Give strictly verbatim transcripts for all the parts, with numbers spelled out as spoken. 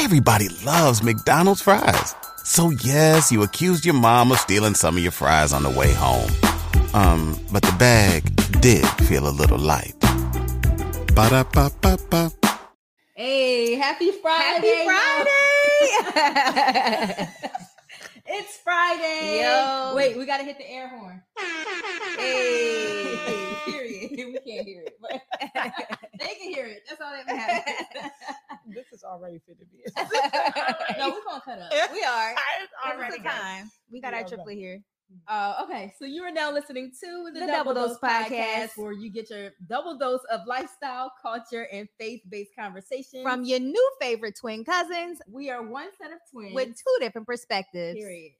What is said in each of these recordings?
Everybody loves McDonald's fries. So yes, you accused your mom of stealing some of your fries on the way home. Um, but the bag did feel a little light. Ba-da-ba-ba-ba. Hey, happy Friday. Happy Friday. It's Friday. Yo. Wait, we got to hit the air horn. Hey. Period. We can't hear it. But they can hear it. That's all that matters. This is already fit to be. No, we're going to cut up. We are. It's already time. We got we our triplet here. Uh, okay, so you are now listening to the, the Double Dose, Dose Podcast, Podcast, where you get your double dose of lifestyle, culture, and faith-based conversation from your new favorite twin cousins. We are one set of twins with two different perspectives. Period.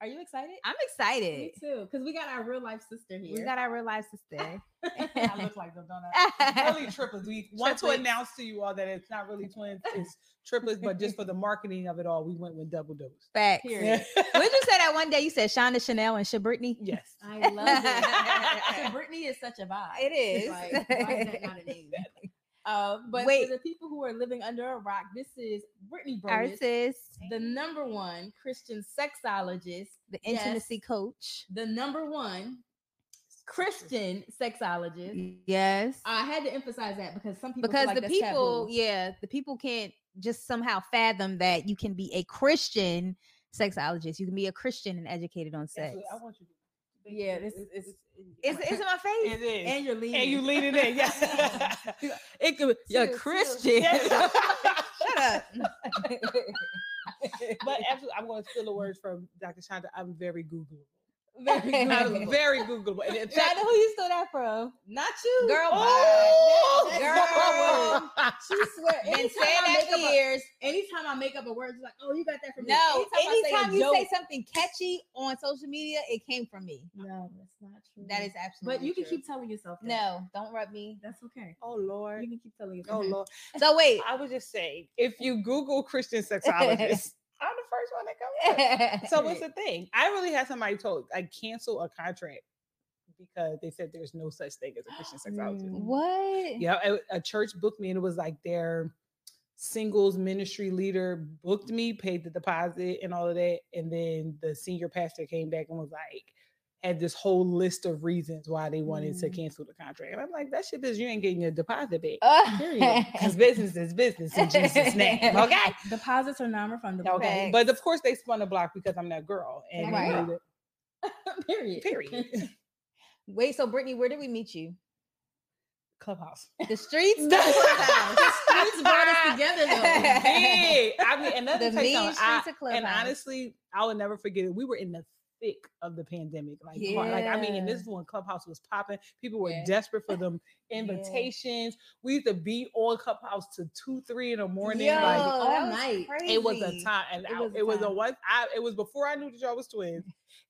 Are you excited? I'm excited. Me too, because we got our real life sister here. We got our real life sister. I look like them, don't I? Really triplets. We triplets. Want to announce to you all that it's not really twins, it's triplets, but just for the marketing of it all, we went with double dose. Facts. Period. Would you say that one day you said Chanda, Chanel, and Sha Brittany? Yes. I love it. Sha Brittany is such a vibe. It is. Like, why is that not a name? Uh, but Wait. For the people who are living under a rock, this is Brittany Broaddus, the number one Christian sexologist, the intimacy yes. coach, the number one Christian sexologist. Yes, I had to emphasize that because some people because like the people, taboo. yeah, the people can't just somehow fathom that you can be a Christian sexologist. You can be a Christian and educated on sex. Yes, I want you to- Yeah, this is it's, it's, it's in my face. It is. And you're leading. And you lead it in. Yeah. It could be a Christian. Shut up. But absolutely, I'm going to steal the words from Doctor Chanda. I'm very Googleable. Very Googleable. I'm very Googleable. And in fact, Chanda, who you stole that from? Not you. Girl, oh, girl. girl. She swear. Anytime I, make up years. A, anytime I make up a word, she's like, oh, you got that from me. No, anytime, anytime say you say something catchy on social media, it came from me. No, that's not true. That is absolutely But you true. Can keep telling yourself that. No, don't rub me. That's okay. Oh, Lord. You can keep telling yourself. Oh, Lord. So wait. I would just say, if you Google Christian sexologist, I'm the first one that comes. So what's the thing? I really had somebody told I cancel a contract because they said there's no such thing as a Christian sexologist. What? Yeah, a, a church booked me and it was like their singles ministry leader booked me, paid the deposit and all of that, and then the senior pastor came back and was like, had this whole list of reasons why they wanted mm. to cancel the contract. And I'm like, that shit is, you ain't getting your deposit back. Uh, period. Because business is business in Jesus' name. Okay. Deposits are non-refundable. Okay. But of course they spun the block because I'm that girl. And right. Period. Period. Wait, so Brittany, where did we meet you? Clubhouse. The streets? The, Clubhouse. The streets brought us together though. Yeah. I mean, and that's the mean streets of Clubhouse. And honestly, I will never forget it. We were in the thick of the pandemic, like, yeah. like I mean, and this is when Clubhouse was popping. People were yeah. desperate for them invitations. Yeah. We used to be on Clubhouse to two, three in the morning, Yo, like all night. Crazy. It was a time, and it was I, a, it was a once. I, it was before I knew that y'all was twins,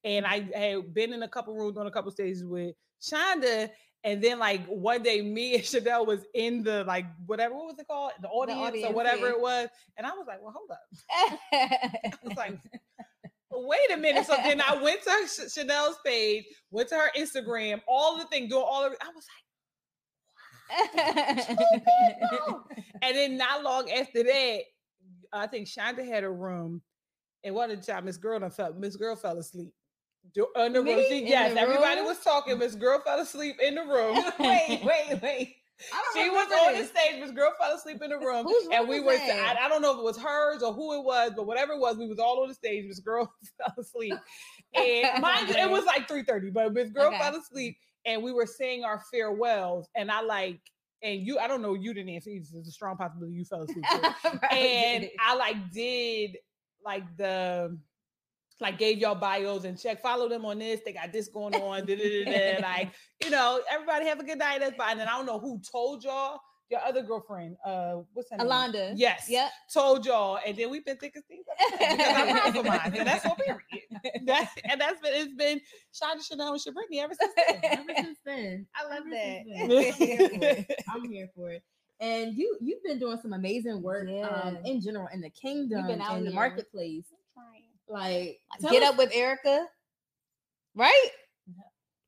and I had been in a couple rooms on a couple stages with Chanda. And then, like, one day, me and Chanel was in the, like, whatever, what was it called? The audience, the audience or whatever yeah. it was. And I was like, well, hold up. I was like, wait a minute. So then I went to her, Chanel's page, went to her Instagram, all the things, doing all of it. I was like, wow. And then not long after that, I think Chanda had a room. And one of the time, Miss Girl fell, Miss Girl fell asleep. In the room. She, in yes, the everybody room? Was talking. Miss Girl fell asleep in the room. wait, wait, wait. She was on the stage. Miss Girl fell asleep in the room, and we were. I, I don't know if it was hers or who it was, but whatever it was, we was all on the stage. Miss Girl fell asleep, and mind you, it was like three thirty. But Miss Girl okay. fell asleep, and we were saying our farewells, and I like. And you, I don't know, you didn't answer. It's a strong possibility you fell asleep. And I like did like the. Like gave y'all bios and check, follow them on this. They got this going on. da, da, da, da. Like, you know, everybody have a good night. That's fine. And I don't know who told y'all. Your other girlfriend, uh, what's her name? Alanda. Yes. Yep. Told y'all. And then we've been thick as thieves because I'm compromised. And that's what period. That's, and that's been, it's been Chanda, Chanel, and Sha Brittany ever since then. Ever since then. I love that. I'm here for it. And you, you've been doing some amazing work yeah. um, in general in the kingdom, been out in here. The marketplace. Like, get us. Up with Erica, right?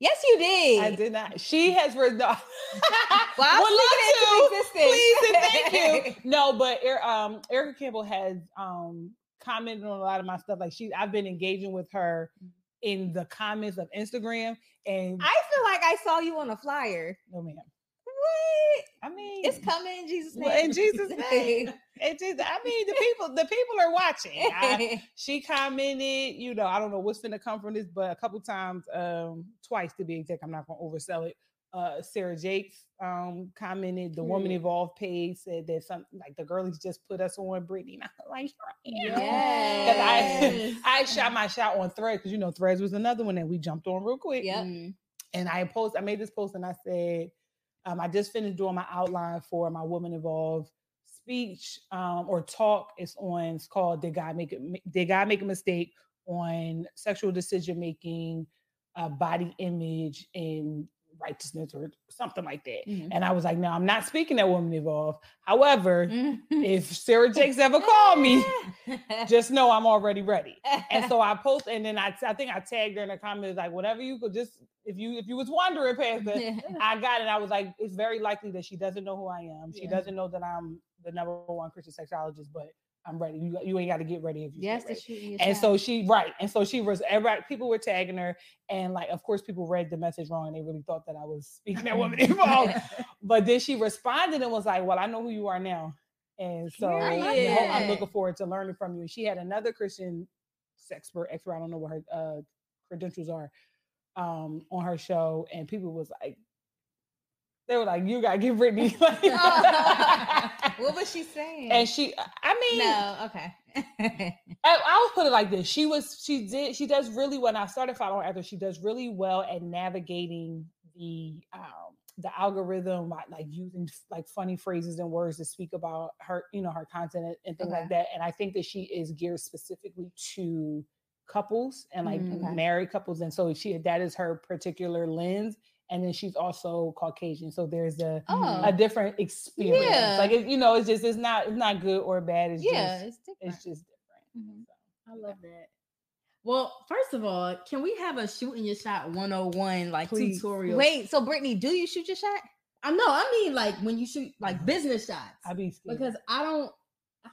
Yes, you did. I did not. She has resolved. well, well look at Please and thank you. No, but um, Erica Campbell has um, commented on a lot of my stuff. Like she, I've been engaging with her in the comments of Instagram, and I feel like I saw you on a flyer. No, ma'am. What? I mean, it's coming in Jesus' name. Well, in Jesus' name. It is. I mean, the people, the people are watching. I, she commented, you know, I don't know what's going to come from this, but a couple times, um, twice to be exact, I'm not going to oversell it. Uh, Sarah Jakes um, commented, the mm. Woman Evolved page said that something like the girlies just put us on Britney. And I was like, here I am. Yes. I, I shot my shot on Threads because, you know, Threads was another one that we jumped on real quick. Yep. And, and I post, I made this post and I said, um, I just finished doing my outline for my Woman Evolved speech um, or talk. It's on, it's called Did God Make a, Did God Make a Mistake on Sexual Decision Making, uh, Body Image, and Righteousness or something like that. Mm-hmm. And I was like, no, I'm not speaking at Woman Evolved. However, mm-hmm. if Sarah Jakes ever called me, just know I'm already ready. And so I post, and then I, I think I tagged her in the comments, like, whatever you could just, if you, if you was wandering past the, I got it. I was like, it's very likely that she doesn't know who I am. She yeah. doesn't know that I'm the number one Christian sexologist, but I'm ready. You, you ain't got to get ready if you yes, get ready. And so she, right. And so she was, everybody, people were tagging her. And like, of course, people read the message wrong and they really thought that I was speaking at Woman Evolved. But then she responded and was like, well, I know who you are now. And so yeah. I'm, I'm looking forward to learning from you. She had another Christian sexpert, expert, I don't know what her uh, credentials are, um, on her show. And people was like, they were like, you got to get Britney. What was she saying? And she, I mean, no, okay. I, I'll put it like this. She was, she did, she does really well. And I started following after, she does really well at navigating the, um, the algorithm, like using like funny phrases and words to speak about her, you know, her content and, and things okay. like that. And I think that she is geared specifically to couples and like okay. married couples. And so she, that is her particular lens. And then she's also Caucasian, so there's a oh. a different experience. Yeah. Like it, you know, it's just it's not it's not good or bad. It's yeah, just, it's different. It's just different. Mm-hmm. So, I love yeah. that. Well, first of all, can we have a shooting your shot one oh one like Please. tutorial? Wait, so Brittany, do you shoot your shot? I know. I mean, like when you shoot like business shots. I be scared. because I don't.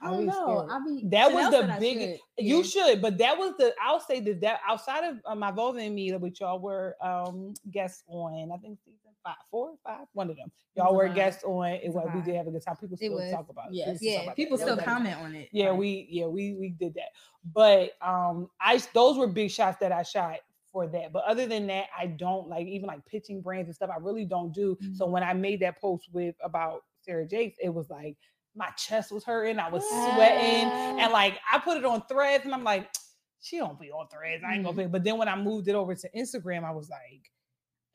I don't I know. I mean, that was the biggest. You yeah. should, but that was the. I'll say that that outside of um, my Vulva and Me, which y'all were um, guests on, I think season five, four, five, one of them. Y'all were guests on. It was we did have a good time. People still talk about it. Yes, yeah. yeah. People that. still that comment like, on it. Yeah, right. we yeah we we did that. But um, I those were big shots that I shot for that. But other than that, I don't like even like pitching brands and stuff. I really don't do. Mm-hmm. So when I made that post with about Sarah Jakes, it was like. My chest was hurting. I was yeah. sweating. And like, I put it on Threads and I'm like, she don't be on Threads. I ain't gonna be. But then when I moved it over to Instagram, I was like,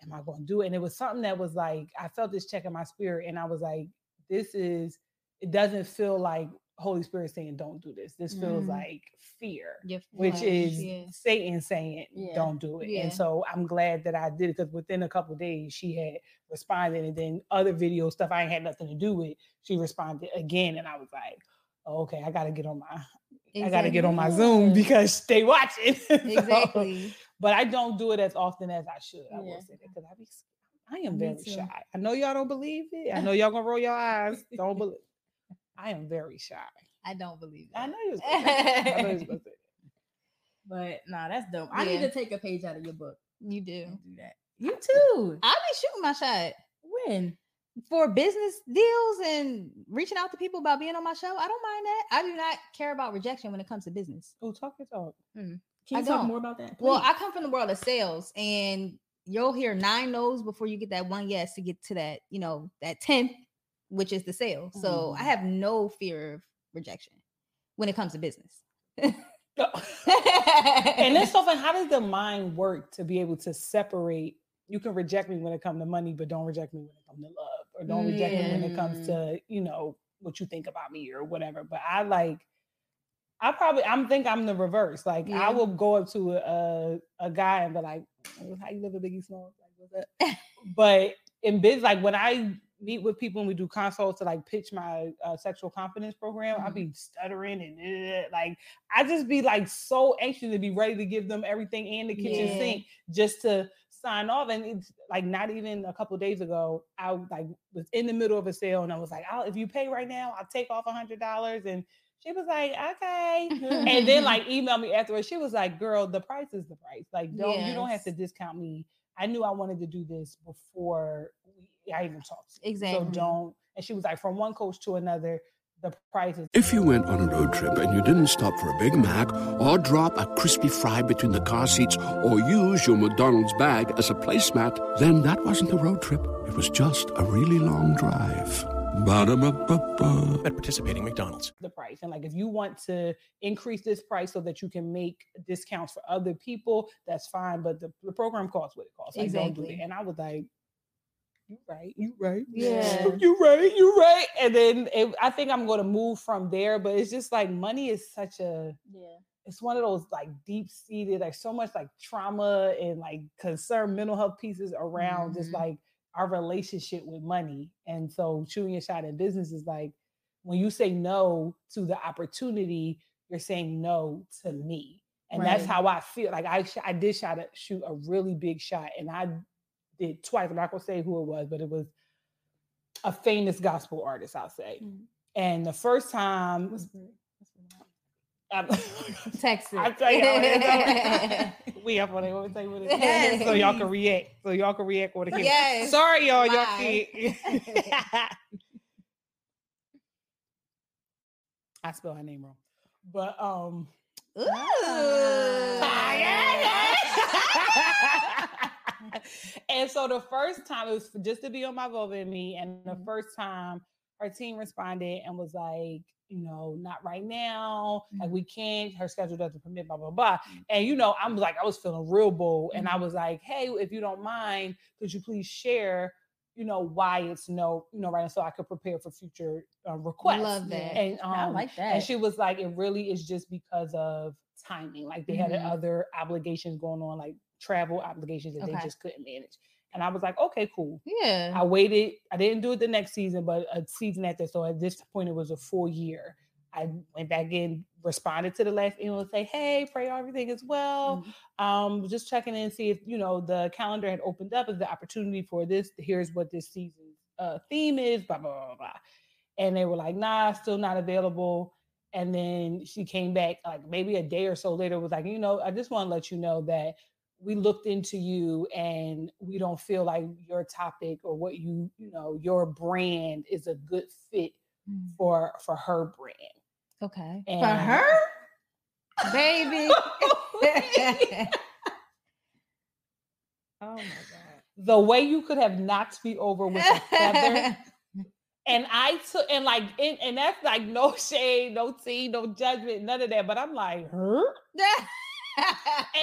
am I gonna do it? And it was something that was like, I felt this check in my spirit. And I was like, this is, it doesn't feel like Holy Spirit saying, don't do this. This feels mm. like fear, yeah, which is yeah. Satan saying, yeah. don't do it. Yeah. And so I'm glad that I did it because within a couple of days she had responded, and then other video stuff I ain't had nothing to do with. She responded again. And I was like, oh, okay, I got to get on my, exactly. I got to get on my Zoom because they watching. so, exactly. But I don't do it as often as I should. I yeah. will say that because I be, I am very shy. I know y'all don't believe it. I know y'all gonna roll your eyes. Don't believe I am very shy. I don't believe that. I know you're supposed to say that. But nah, that's dope. I yeah. need to take a page out of your book. You do. You do that. You too. I'll be shooting my shot. When? For business deals and reaching out to people about being on my show. I don't mind that. I do not care about rejection when it comes to business. Oh, talk your talk. Mm-hmm. Can you I talk don't. more about that? Please? Well, I come from the world of sales, and you'll hear nine no's before you get that one yes to get to that, you know, that tenth. Which is the sale. So mm-hmm. I have no fear of rejection when it comes to business. And that's often, how does the mind work to be able to separate? You can reject me when it comes to money, but don't reject me when it comes to love, or don't reject yeah. me when it comes to, you know, what you think about me or whatever. But I like, I probably, I'm think I'm the reverse. Like yeah. I will go up to a, a guy and be like, how you live a biggie small? Like, what's up? But in biz, like when I, meet with people and we do consults to like pitch my uh, sexual confidence program. Mm-hmm. I be stuttering and uh, like I just be like so anxious to be ready to give them everything in the kitchen yeah. sink just to sign off. And it's like not even a couple of days ago, I like was in the middle of a sale and I was like, I'll, if you pay right now, I'll take off a hundred dollars. And she was like, okay. And then like emailed me afterwards. She was like, girl, the price is the price. Like, don't, yes. you don't have to discount me. I knew I wanted to do this before I even talked. Exactly. So don't. And she was like, from one coach to another, the price is. If you went on a road trip and you didn't stop for a Big Mac or drop a crispy fry between the car seats or use your McDonald's bag as a placemat, then that wasn't a road trip. It was just a really long drive. Ba-da-ba-ba-ba. At participating McDonald's. The price. And like, if you want to increase this price so that you can make discounts for other people, that's fine. But the, the program costs what it costs. Like, exactly. Don't do it. And I was like, you right, you right. Yeah. You right, you right. And then it, I think I'm going to move from there. But it's just like money is such a... yeah. It's one of those like deep-seated, like so much like trauma and like concern, mental health pieces around mm-hmm. just like our relationship with money. And so shooting your shot in business is like, when you say no to the opportunity, you're saying no to me. And right. that's how I feel. Like I I did shot a, shoot a really big shot and I did twice. I'm not going to say who it was, but it was a famous gospel artist, I'll say. Mm-hmm. And the first time... What's the, what's the name? Texas. I'll tell y'all. We up on it. What it is. Yes. So y'all can react. So y'all can react with the kids. Yes. Sorry, y'all. Bye. Y'all see I spelled her name wrong. But, um... Ooh! And so the first time, it was just to be on my Vulva and Me, and the first time her team responded and was like, you know, not right now, mm-hmm. like we can't, her schedule doesn't permit, blah, blah, blah. And, you know, I'm like, I was feeling real bold. Mm-hmm. And I was like, hey, if you don't mind, could you please share, you know, why it's no, you know, right now, so I could prepare for future uh, requests. Love that. And um, I like that. And she was like, it really is just because of timing. Like they mm-hmm. had other obligations going on, like travel obligations that okay. they just couldn't manage. And I was like, okay, cool. Yeah. I waited. I didn't do it the next season, but a season after. So at this point, it was a full year. I went back in, responded to the last email and say, hey, pray everything is well. Mm-hmm. Um, just checking in, see if, you know, the calendar had opened up as the opportunity for this. Here's what this season's uh, theme is, blah, blah, blah, blah. And they were like, nah, still not available. And then she came back like maybe a day or so later, was like, you know, I just want to let you know that we looked into you and we don't feel like your topic or what you, you know, your brand is a good fit for, for her brand. Okay. And for her? Baby. Oh my God. The way you could have knocked me over with a feather. And I took, and like, and, and that's like no shade, no tea, no judgment, none of that. But I'm like, her?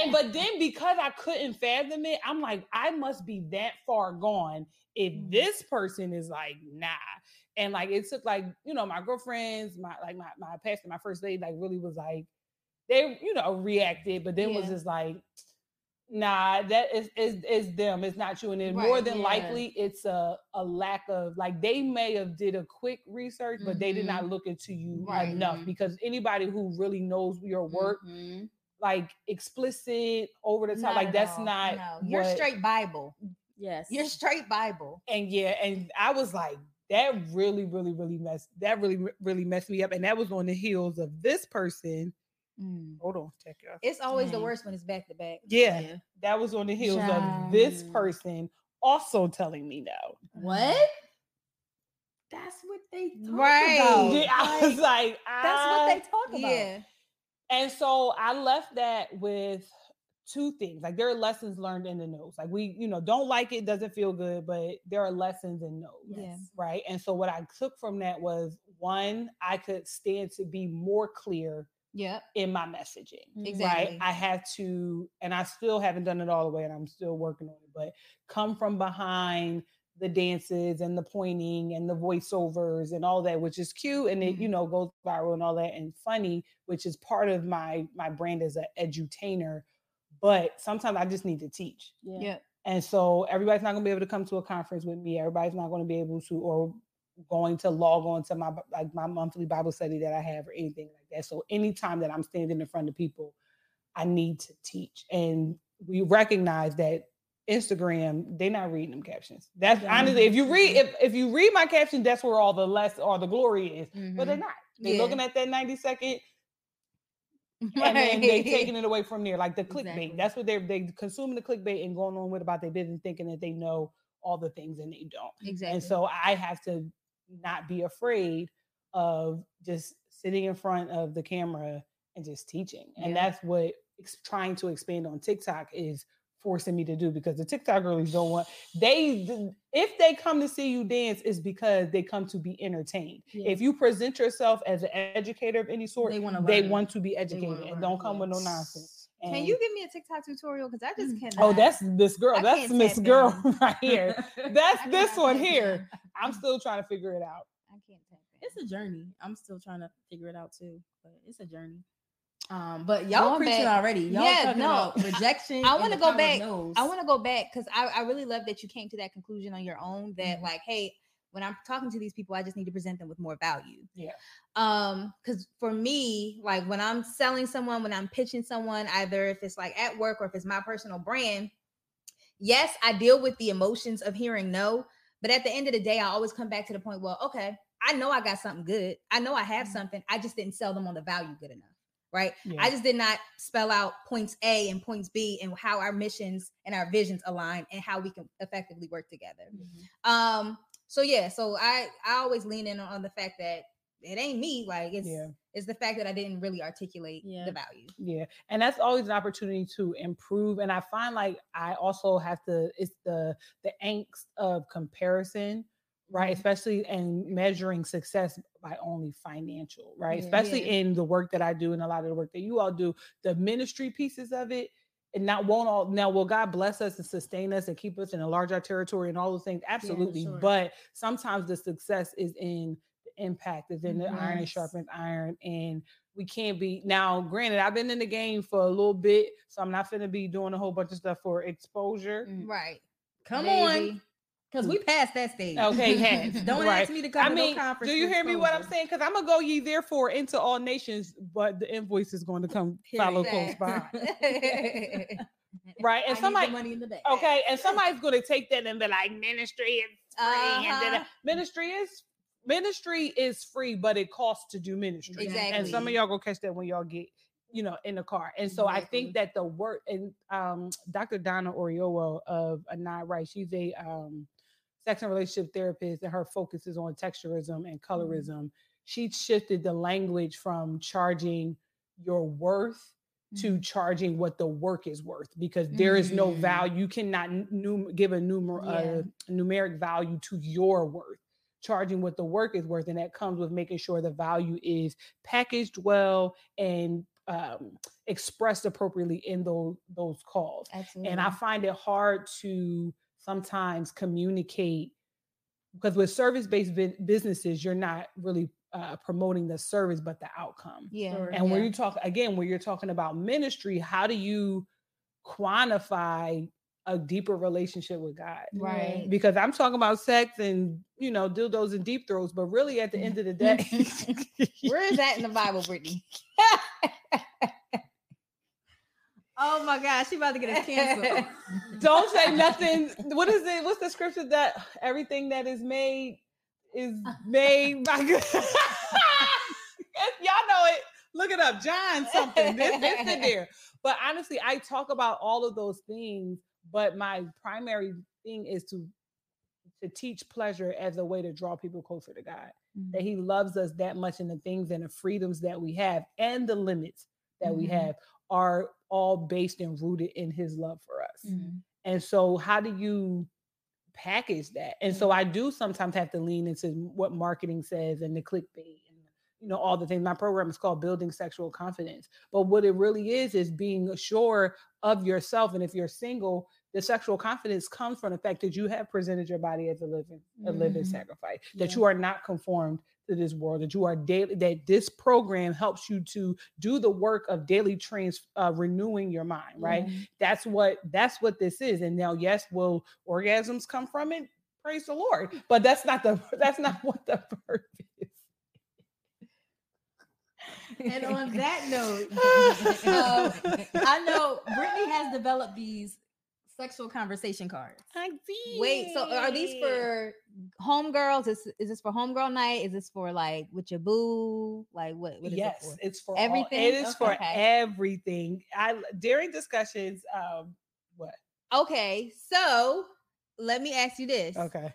And but then because I couldn't fathom it, I'm like, I must be that far gone if this person is like, nah. And like it took like, you know, my girlfriends, my like my, my pastor, my first lady, like really was like, they, you know, reacted, but then yeah. was just like, nah, that is is is them, it's not you. And then right, more than yeah. likely it's a, a lack of like they may have did a quick research, but mm-hmm. they did not look into you right. enough because anybody who really knows your work. Mm-hmm. Like explicit, over the top, not like that's all. Not. No. You're what... straight Bible. Yes, you're straight Bible. And yeah, and I was like, that really, really, really messed. That really, really messed me up. And that was on the heels of this person. Mm. Hold on, check it out. It's always mm. the worst when it's back to back. Yeah, yeah. That was on the heels Child. Of this person also telling me no. What? That's what they talk right. about. Yeah, I like, was like, I... that's what they talk about. Yeah. And so I left that with two things. Like there are lessons learned in the no's. Like we, you know, don't like it, doesn't feel good, but there are lessons in no's, yes. right? And so what I took from that was one, I could stand to be more clear yep. in my messaging, exactly. right? I had to, and I still haven't done it all the way and I'm still working on it, but come from behind the dances and the pointing and the voiceovers and all that, which is cute. And it, you know, goes viral and all that and funny, which is part of my, my brand as an edutainer. But sometimes I just need to teach. Yeah. yeah. And so everybody's not going to be able to come to a conference with me. Everybody's not going to be able to, or going to log on to my, like my monthly Bible study that I have or anything like that. So anytime that I'm standing in front of people, I need to teach. And we recognize that Instagram, they're not reading them captions. That's yeah. honestly, if you read if, if you read my caption, that's where all the less all the glory is. Mm-hmm. But they're not. They're yeah. looking at that ninety second and then they're taking it away from there. Like the clickbait. Exactly. That's what they're they consuming the clickbait and going on with about their business, thinking that they know all the things and they don't. Exactly. And so I have to not be afraid of just sitting in front of the camera and just teaching. And yeah. that's what it's trying to expand on TikTok is forcing me to do, because the TikTok girlies don't want, they, if they come to see you dance, it's because they come to be entertained. Yeah. If you present yourself as an educator of any sort, they want, they want to be educated and don't come with no nonsense. And can you give me a TikTok tutorial? Because I just cannot. Oh, that's this girl. I that's Miss Girl down. Right here. That's this one here. I'm still trying to figure it out. I can't tap in. It's a journey. I'm still trying to figure it out too, but it's a journey. Um, but y'all preaching already. Y'all yeah, talking no. about rejection. I, I want to go back. Knows. I want to go back because I, I really love that you came to that conclusion on your own. That mm-hmm. like, hey, when I'm talking to these people, I just need to present them with more value. Yeah. Um, because for me, like when I'm selling someone, when I'm pitching someone, either if it's like at work or if it's my personal brand, yes, I deal with the emotions of hearing no. But at the end of the day, I always come back to the point. Well, okay, I know I got something good. I know I have mm-hmm. something. I just didn't sell them on the value good enough. Right. Yeah. I just did not spell out points A and points B and how our missions and our visions align and how we can effectively work together. Mm-hmm. Um, so, yeah, so I, I always lean in on, on the fact that it ain't me. Like, it's yeah. it's the fact that I didn't really articulate yeah. the value. Yeah. And that's always an opportunity to improve. And I find like I also have to it's the the angst of comparison. Right. Especially in measuring success by only financial. Right. Yeah, Especially yeah. in the work that I do and a lot of the work that you all do, the ministry pieces of it. And not won't all now, will God bless us and sustain us and keep us and enlarge our territory and all those things? Absolutely. Yeah, sure. But sometimes the success is in the impact, is in the nice. iron and sharpens iron. And we can't be now. Granted, I've been in the game for a little bit, so I'm not finna be doing a whole bunch of stuff for exposure. Right. Come Maybe. on. Because we passed that stage. Okay, yes. Don't right. ask me to come I to mean, no conference. Do you hear me what I'm saying? Because I'm going to go ye therefore into all nations, but the invoice is going to come follow close by. Right? And I somebody, money in the bank. Okay, and somebody's going to take that and be like, ministry is free. Uh-huh. And then, ministry is ministry is free, but it costs to do ministry. Exactly. And some of y'all going to catch that when y'all get, you know, in the car. And so exactly. I think that the work, and um, Doctor Donna Oriola of Anai Rice, she's a... Um, sex and relationship therapist, and her focus is on texturism and colorism. She shifted the language from charging your worth mm-hmm. to charging what the work is worth, because there is no value. You cannot num- give a numer- yeah. uh, numeric value to your worth. Charging what the work is worth, and that comes with making sure the value is packaged well and um, expressed appropriately in those, those calls. Absolutely. And I find it hard to sometimes communicate, because with service-based b- businesses, you're not really uh, promoting the service, but the outcome. Yeah. Or, and yeah. when you talk, again, when you're talking about ministry, how do you quantify a deeper relationship with God? Right. Because I'm talking about sex and, you know, dildos and deep throats, but really at the end of the day. Where is that in the Bible, Brittany? Oh my gosh, she about to get us canceled. Don't say nothing. What is it? What's the scripture that everything that is made is made by God? Y'all know it. Look it up. John something. This, this and there. But honestly, I talk about all of those things, but my primary thing is to to teach pleasure as a way to draw people closer to God. Mm-hmm. That he loves us that much, and the things and the freedoms that we have and the limits that mm-hmm. we have are all based and rooted in his love for us. Mm-hmm. And so how do you package that? And so I do sometimes have to lean into what marketing says and the clickbait and, you know, all the things. My program is called Building Sexual Confidence. But what it really is, is being sure of yourself. And if you're single, the sexual confidence comes from the fact that you have presented your body as a living, mm-hmm. a living sacrifice, that yeah. you are not conformed to this world, that you are daily, that this program helps you to do the work of daily trans, uh, renewing your mind, right? Mm-hmm. That's what, that's what this is. And now, yes, will orgasms come from it? Praise the Lord. But that's not the, that's not what the purpose is. And on that note, um, I know Brittany has developed these sexual conversation cards. I did. Wait, so are these for homegirls? Is is this for homegirl night? Is this for like with your boo? Like what? what is yes, it for? it's for everything. All, it is okay. for everything. I during discussions. Um, what? Okay, so let me ask you this. Okay.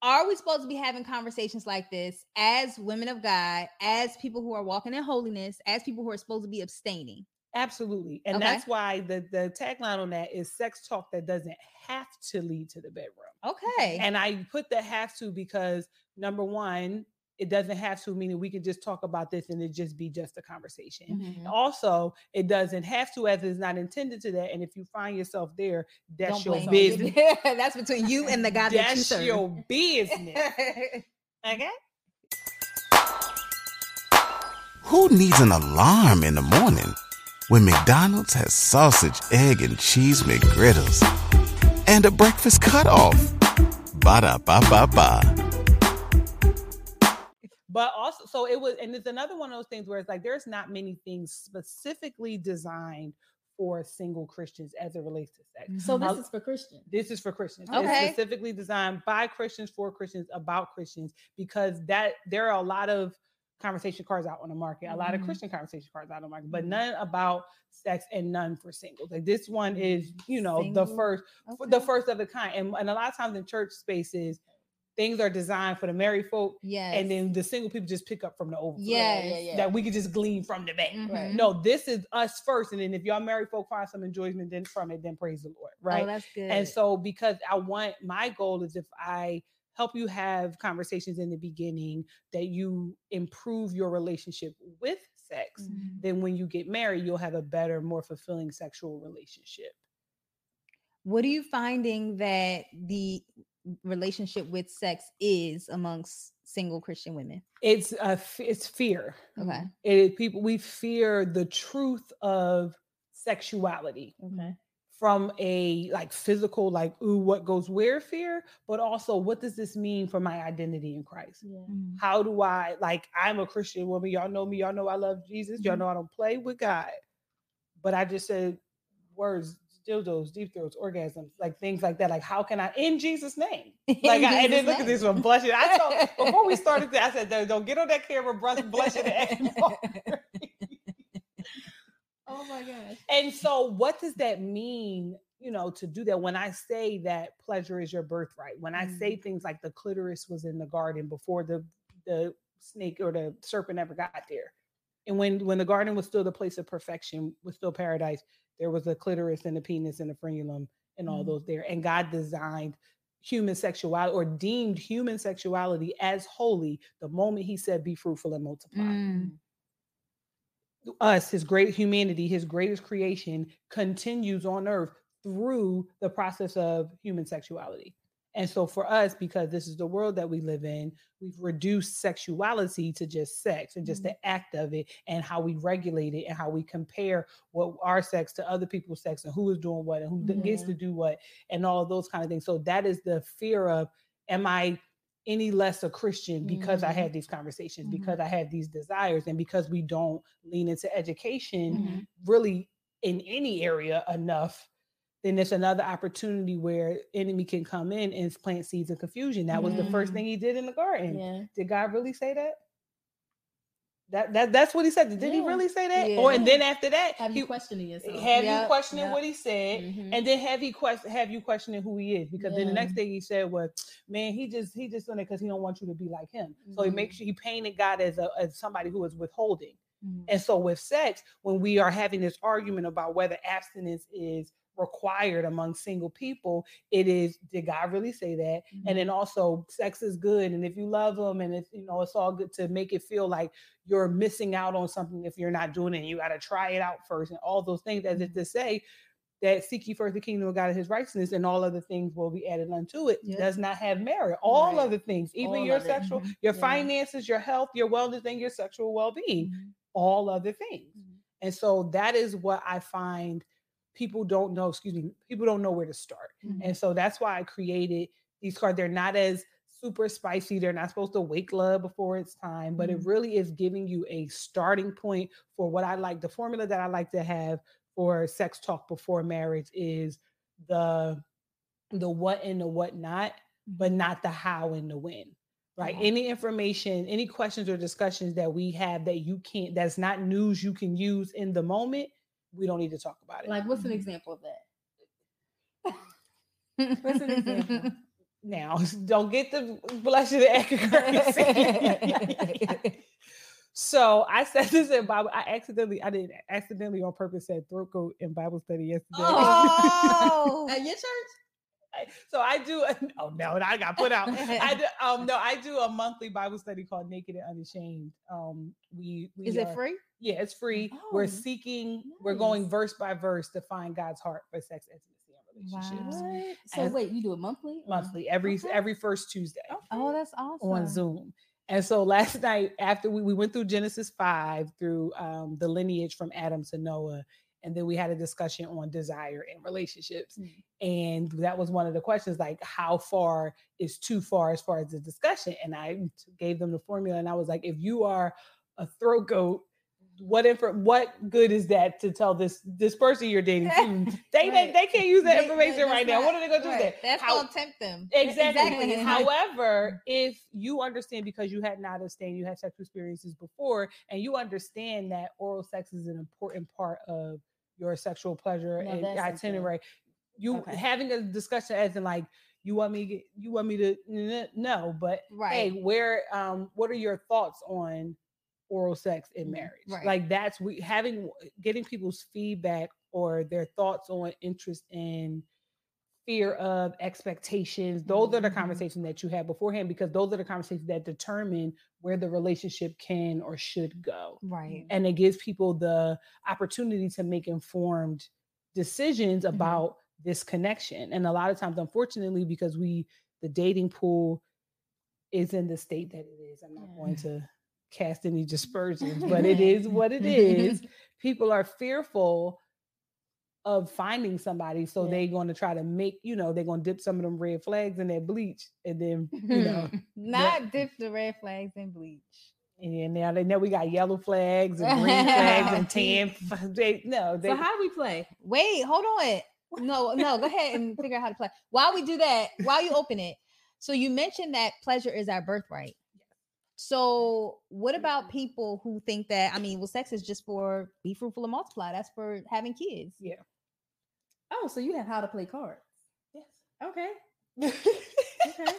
Are we supposed to be having conversations like this as women of God, as people who are walking in holiness, as people who are supposed to be abstaining? Absolutely. And okay. that's why the, the tagline on that is sex talk that doesn't have to lead to the bedroom. Okay. And I put the have to because number one, it doesn't have to, meaning we can just talk about this and it just be just a conversation. Mm-hmm. Also, it doesn't have to, as it's not intended to that. And if you find yourself there, that's Don't your business. That's between you and the guy that you serve. That's your business. Okay? Who needs an alarm in the morning when McDonald's has sausage, egg, and cheese McGriddles and a breakfast cutoff? Ba-da-ba-ba-ba. But also, so it was, and it's another one of those things where it's like, there's not many things specifically designed for single Christians as it relates to sex. Mm-hmm. So this now, is for Christians. This is for Christians. Okay. It's specifically designed by Christians, for Christians, about Christians, because that there are a lot of conversation cards out on the market, a mm-hmm. lot of Christian conversation cards out on the market, but none about sex and none for singles. Like this one is, you know, Single. the first, okay. the first of the kind. And, and a lot of times in church spaces, things are designed for the married folk, yes. and then the single people just pick up from the overflow. Yeah, yeah, yeah. That we could just glean from the back. Mm-hmm. Right. No, this is us first, and then if y'all married folk find some enjoyment then from it, then praise the Lord, right? Oh, that's good. And so, because I want, my goal is if I help you have conversations in the beginning that you improve your relationship with sex, mm-hmm. then when you get married, you'll have a better, more fulfilling sexual relationship. What are you finding that the relationship with sex is amongst single Christian women? It's uh, f- it's fear. Okay. It is people, we fear the truth of sexuality. Okay. From a like physical, like, ooh, what goes where fear, but also what does this mean for my identity in Christ? Yeah. Mm-hmm. How do I, like, I'm a Christian woman. Y'all know me. Y'all know I love Jesus. Y'all mm-hmm. know I don't play with God, but I just said words, dildos, deep throats, orgasms, like things like that. Like, how can I, in Jesus' name? Like, I, and then look at this one, blushing. I told, before we started that, I said, don't, don't get on that camera, brush, blushing. Oh my gosh. And so, what does that mean, you know, to do that? When I say that pleasure is your birthright, when I mm. say things like the clitoris was in the garden before the, the snake or the serpent ever got there. And when, when the garden was still the place of perfection, was still paradise, there was a clitoris and a penis and a frenulum and all mm-hmm. those there. And God designed human sexuality, or deemed human sexuality, as holy the moment he said, be fruitful and multiply. Mm. Us, his great humanity, his greatest creation, continues on earth through the process of human sexuality. And so for us, because this is the world that we live in, we've reduced sexuality to just sex and just mm-hmm. the act of it and how we regulate it and how we compare what our sex to other people's sex and who is doing what and who mm-hmm. gets to do what and all of those kind of things. So that is the fear of, am I any less a Christian because mm-hmm. I had these conversations, mm-hmm. because I had these desires, and because we don't lean into education mm-hmm. really in any area enough. Then there's another opportunity where enemy can come in and plant seeds of confusion. That was mm. the first thing he did in the garden. Yeah. Did God really say that? That that that's what he said. Did yeah. he really say that? Yeah. Or and then after that, have he, you questioning yourself? Have yep. you questioning yep. what he said? Mm-hmm. And then have he question have you questioning who he is? Because yeah. then the next thing he said was, "Man, he just he just doing it because he don't want you to be like him." Mm-hmm. So he makes sure he painted God as a as somebody who is withholding. Mm-hmm. And so with sex, when we are having this argument about whether abstinence is required among single people, it is, did God really say that? Mm-hmm. And then also, sex is good, and if you love them, and it's, you know, it's all good, to make it feel like you're missing out on something if you're not doing it, and you got to try it out first, and all those things, as if to say that seek ye first the kingdom of God and his righteousness, and all other things will be added unto it. Yep. Does not have merit. All right. Other things, even all your sexual, it. your yeah. finances, your health, your wellness, and your sexual well-being, mm-hmm. all other things. Mm-hmm. And so that is what I find. People don't know, excuse me, people don't know where to start. Mm-hmm. And so that's why I created these cards. They're not as super spicy. They're not supposed to wake love before it's time, but mm-hmm. it really is giving you a starting point for what I like. The formula that I like to have for sex talk before marriage is the the what and the what not, but not the how and the when, right? Mm-hmm. Any information, any questions or discussions that we have that you can't, that's not news you can use in the moment, we don't need to talk about it. Like, what's an example of that? What's an example? Now, don't get the blush of the accuracy. So I said this in Bible. I accidentally, I didn't accidentally on purpose said throat coat in Bible study yesterday. Oh, at your church? So I do, oh no, I got put out. I do, um, no, I do a monthly Bible study called Naked and Unashamed. Um, we, we Is it are, free? Yeah, it's free. Oh, we're seeking, nice. We're going verse by verse to find God's heart for sex, intimacy, and relationships. Wow. So and wait, you do it monthly? Monthly, every okay. every first Tuesday. Okay. Oh, that's awesome. On Zoom. And so last night, after we, we went through Genesis five, through um, the lineage from Adam to Noah, and then we had a discussion on desire and relationships. Mm-hmm. And that was one of the questions, like, how far is too far as far as the discussion? And I gave them the formula. And I was like, if you are a throat goat, what if, what good is that to tell this, this person you're dating? They, right. they they can't use that information right now. What are they going to do there? That's going to tempt them. Exactly. exactly. However, if you understand, because you had not understand, you had sexual experiences before, and you understand that oral sex is an important part of your sexual pleasure no, and itinerary. You okay. having a discussion as in like, you want me, to get, you want me to no, but right. hey, where, um, what are your thoughts on oral sex in marriage? Right. Like that's we having, getting people's feedback or their thoughts on interest in fear of expectations. Those mm-hmm. are the conversations that you have beforehand, because those are the conversations that determine where the relationship can or should go. Right. And it gives people the opportunity to make informed decisions about mm-hmm. this connection. And a lot of times, unfortunately, because we, the dating pool is in the state that it is. I'm not yeah. going to cast any dispersions, but it is what it is. People are fearful of finding somebody, so yeah. they're going to try to make, you know, they're going to dip some of them red flags in their bleach, and then, you know, not yeah. dip the red flags in bleach. And now they know we got yellow flags and green flags and tan. They, no, they, so how do we play? Wait, hold on. No, no, go ahead and figure out how to play. While we do that, while you open it, so you mentioned that pleasure is our birthright. So what about people who think that, I mean, well, sex is just for be fruitful and multiply. That's for having kids. Yeah. Oh, so you have how to play cards. Yes. Okay. okay.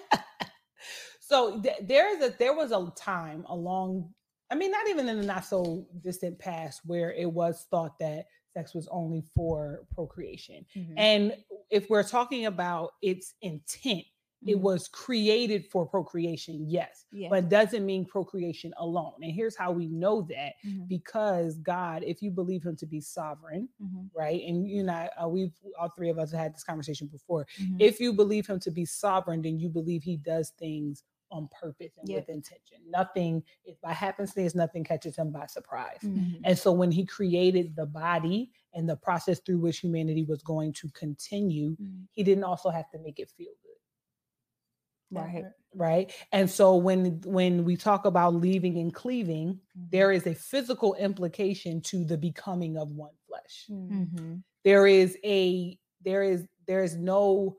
So th- there is a, there was a time along, I mean, not even in the not so distant past, where it was thought that sex was only for procreation. Mm-hmm. And if we're talking about its intent, it was created for procreation, yes, yeah. but it doesn't mean procreation alone. And here's how we know that, mm-hmm. because God, if you believe him to be sovereign, mm-hmm. right? And you know, uh, we've all three of us had this conversation before. Mm-hmm. If you believe him to be sovereign, then you believe he does things on purpose and yeah. with intention. Nothing is by happenstance, nothing catches him by surprise. Mm-hmm. And so when he created the body and the process through which humanity was going to continue, mm-hmm. he didn't also have to make it feel good. Right. Right. And so when when we talk about leaving and cleaving, mm-hmm. there is a physical implication to the becoming of one flesh. Mm-hmm. There is a there is there is no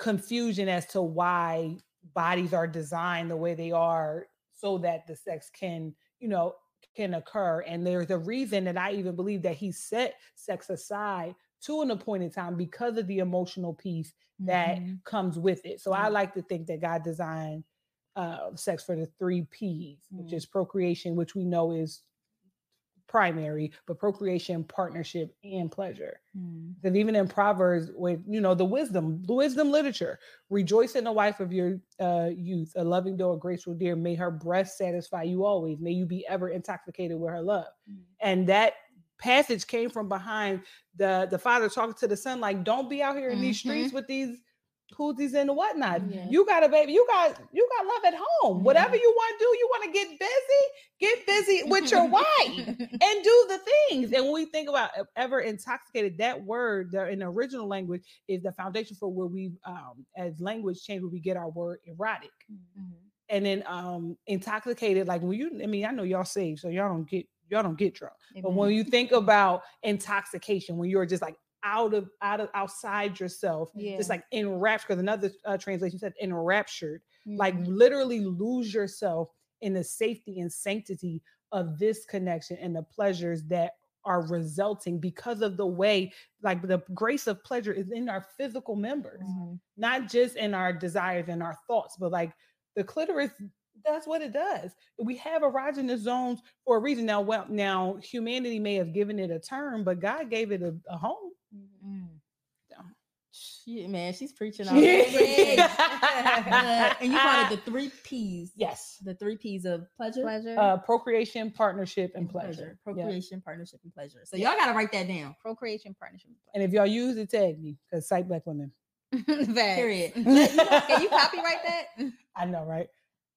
confusion as to why bodies are designed the way they are so that the sex can, you know, can occur. And there's a reason that I even believe that he set sex aside to an appointed time because of the emotional piece that mm-hmm. comes with it. So mm-hmm. I like to think that God designed uh, sex for the three P's, mm-hmm. which is procreation, which we know is primary, but procreation, partnership, and pleasure. Mm-hmm. Because even in Proverbs, with you know the wisdom, the wisdom literature, rejoice in the wife of your uh, youth, a loving though a graceful dear, may her breast satisfy you always, may you be ever intoxicated with her love. Mm-hmm. And that passage came from behind the the father talking to the son, like, don't be out here in mm-hmm. these streets with these cooties and whatnot. Yeah. You got a baby, you got you got love at home. Yeah. Whatever you want to do, you want to get busy, get busy with your wife and do the things. And when we think about ever intoxicated, that word there in the original language is the foundation for where we um as language change, where we get our word erotic. Mm-hmm. And then um intoxicated, like when you I mean, I know y'all saved, so y'all don't get Y'all don't get drunk. Amen. But when you think about intoxication, when you're just like out of out of outside yourself, yeah. just like enraptured. Because another uh, translation said enraptured, mm-hmm. like literally lose yourself in the safety and sanctity of this connection and the pleasures that are resulting because of the way, like the grace of pleasure is in our physical members, mm-hmm. not just in our desires and our thoughts, but like the clitoris. That's what it does. We have erogenous zones for a reason. Now, well, now humanity may have given it a term, but God gave it a, a home. Mm-hmm. So. Shit, man, she's preaching all day. uh, and you call it the three P's. Yes, the three P's of pleasure, pleasure, uh, procreation, partnership, and, and pleasure. pleasure. Procreation, yeah. partnership, and pleasure. So y'all gotta write that down. Procreation, partnership, and, pleasure. And if y'all use it, tag me because cite black women. Period. You know, can you copyright that? I know, right?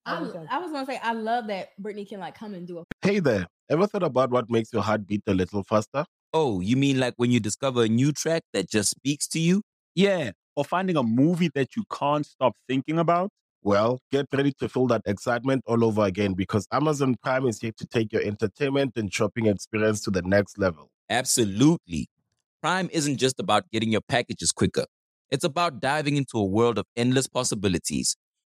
I, I was going to say, I love that Brittany can like come and do a... Hey there, ever thought about what makes your heart beat a little faster? Oh, you mean like when you discover a new track that just speaks to you? Yeah, or finding a movie that you can't stop thinking about? Well, get ready to feel that excitement all over again because Amazon Prime is here to take your entertainment and shopping experience to the next level. Absolutely. Prime isn't just about getting your packages quicker. It's about diving into a world of endless possibilities.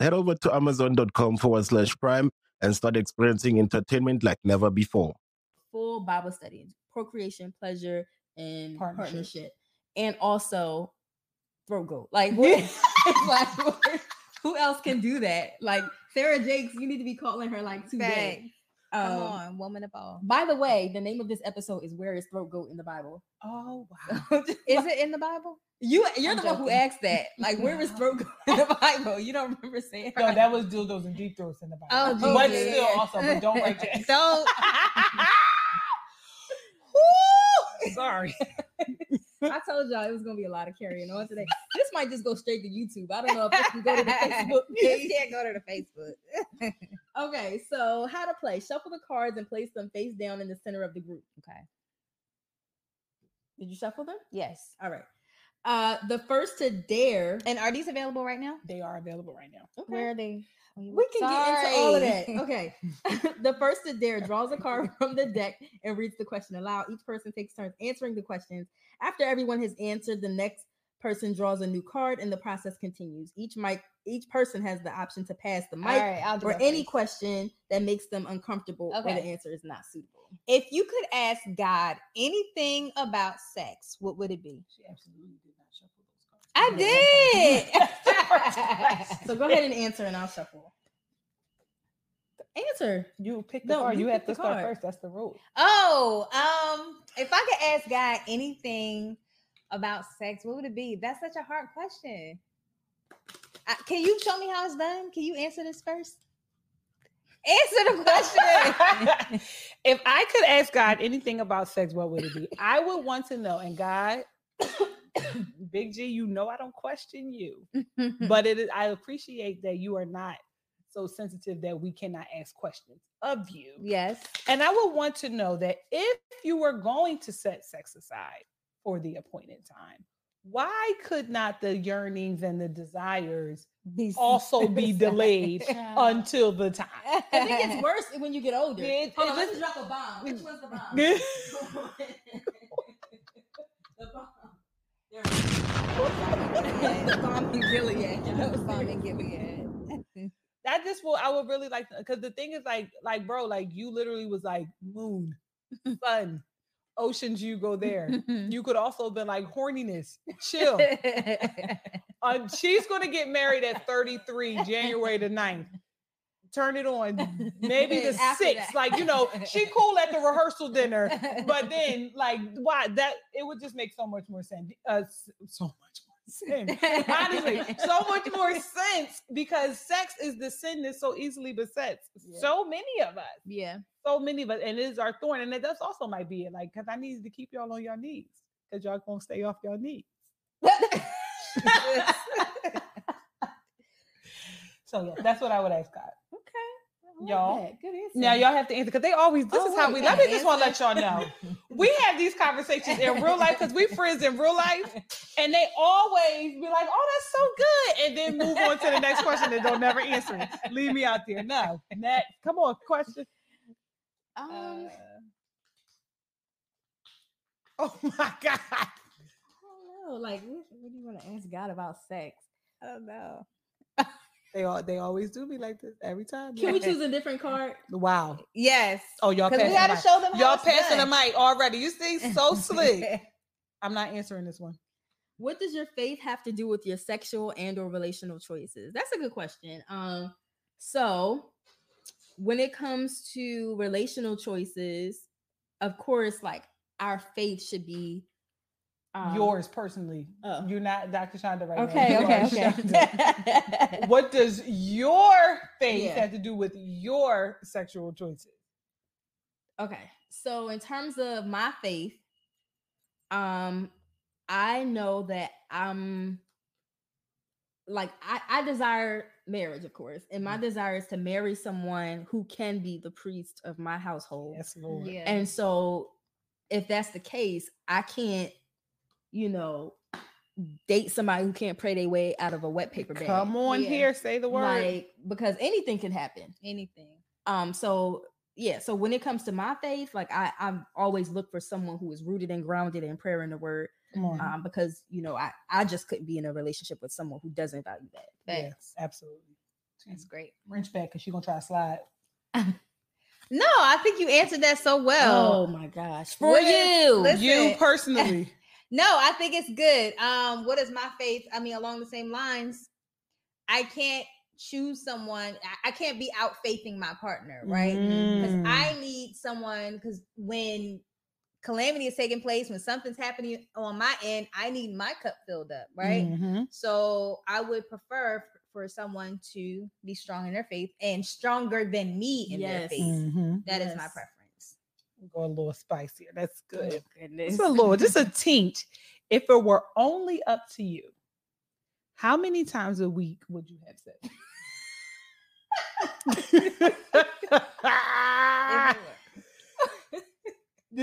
Head over to amazon.com forward slash prime and start experiencing entertainment like never before. Full Bible study, procreation, pleasure, and partnership. partnership. And also, throat goat. Like, who else can do that? Like, Sarah Jakes, you need to be calling her like today. Um, Come on, Woman Evolved. By the way, the name of this episode is Where is Throat Goat in the Bible? Oh, wow. Is it in the Bible? You, you're I'm the joking. One who asked that. Like, where is throat in the Bible? You don't remember saying no, that was dildos and deep throats in the Bible. Oh, geez, but yeah, still, yeah. also, but don't like that. Don't. Sorry. I told y'all it was going to be a lot of carrying on today. This might just go straight to YouTube. I don't know if this can go to the Facebook page. This can't go to the Facebook. Okay, so how to play. Shuffle the cards and place them face down in the center of the group. Okay. Did you shuffle them? Yes. All right. Uh, the first to dare, and are these available right now? They are available right now. Okay. Where are they? Are we can Sorry. Get into all of that. Okay. The first to dare draws a card from the deck and reads the question aloud. Each person takes turns answering the questions. After everyone has answered, the next person draws a new card, and the process continues. Each mic, each person has the option to pass the mic right, or any first. Question that makes them uncomfortable okay. or the answer is not suitable. If you could ask God anything about sex, what would it be? She absolutely did not shuffle those cards. I did. So go ahead and answer, and I'll shuffle. Answer. You pick the no, card. You, you have to start card. First. That's the rule. Oh, um, if I could ask God anything about sex, what would it be? That's such a hard question. I, can you show me how it's done? Can you answer this first? Answer the question. If I could ask God anything about sex, what would it be? I would want to know, and God, Big G, you know I don't question you, but it is, I appreciate that you are not so sensitive that we cannot ask questions of you. Yes. And I would want to know that if you were going to set sex aside for the appointed time, why could not the yearnings and the desires also be delayed until the time? I think it's worse when you get older. It, Hold it, on, let's drop a bomb. Which one's the bomb? The bomb. There it is. The bomb in Gilead. The bomb in Gilead. That just will, I would really like, because the thing is like, like, bro, like you literally was like moon, sun, oceans, you go there. You could also have been like horniness, chill. uh, she's going to get married at thirty-three, January the ninth. Turn it on. Maybe the sixth. Like, you know, she cool at the rehearsal dinner, but then like, why that, it would just make so much more sense. Uh, so much more sense. Honestly, so much more sense because sex is the sin that so easily besets yeah. so many of us. Yeah. So many of us, and it is our thorn, and that's also might be it, like, because I needed to keep y'all on your knees, because y'all gonna stay off your knees. So yeah, that's what I would ask God. Okay, y'all. That. Good answer. Now y'all have to answer because they always. This oh, is how we. Let me just want to let y'all know. We have these conversations in real life because we friends in real life, and they always be like, "Oh, that's so good," and then move on to the next question and don't never answer it. Leave me out there. No, Nat, come on, question. Um. Uh, oh my God. I don't know. Like, what, what do you want to ask God about sex? I don't know. They all they always do me like this every time. Can yeah. we choose a different card? Wow. Yes. Oh, y'all passing we gotta the mic. Show them y'all passing done. The mic already. You see, so slick. I'm not answering this one. What does your faith have to do with your sexual and or relational choices? That's a good question. Um, so when it comes to relational choices, of course, like our faith should be Um, yours personally. Oh. You're not Doctor Chanda right okay, now. Okay, okay, okay. What does your faith yeah. have to do with your sexual choices? Okay, so in terms of my faith, um, I know that I'm like I, I desire marriage, of course, and my mm-hmm. desire is to marry someone who can be the priest of my household. Yes, Lord. Yeah. And so, if that's the case, I can't. You know, date somebody who can't pray their way out of a wet paper bag. Come on yeah. here, say the word. Like, because anything can happen. Anything. Um, so yeah, so when it comes to my faith, like I I'm always look for someone who is rooted and grounded in prayer and the word. Come on. Um, because you know, I, I just couldn't be in a relationship with someone who doesn't value that. Thanks. Yes, absolutely. That's great. Wrench back because you're gonna try to slide. No, I think you answered that so well. Oh my gosh. For what you, listen. You personally. No, I think it's good. Um, what is my faith? I mean, along the same lines, I can't choose someone. I, I can't be out faithing my partner, right? Because mm. I need someone, because when calamity is taking place, when something's happening on my end, I need my cup filled up, right? Mm-hmm. So I would prefer f- for someone to be strong in their faith and stronger than me in yes. their faith. Mm-hmm. That yes. is my preference. Go a little spicier. That's good. Oh, goodness. It's a little, just a tint. If it were only up to you, how many times a week would you have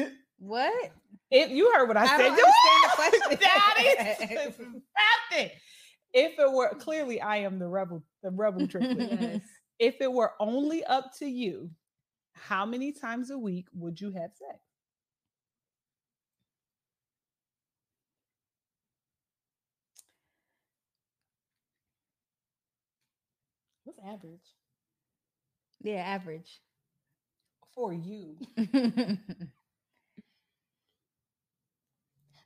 sex? What? If you heard what I, I said, don't understand the question. If it were clearly, I am the rebel, the rebel triplet. Yes. If it were only up to you, how many times a week would you have sex? What's average? Yeah, average. For you.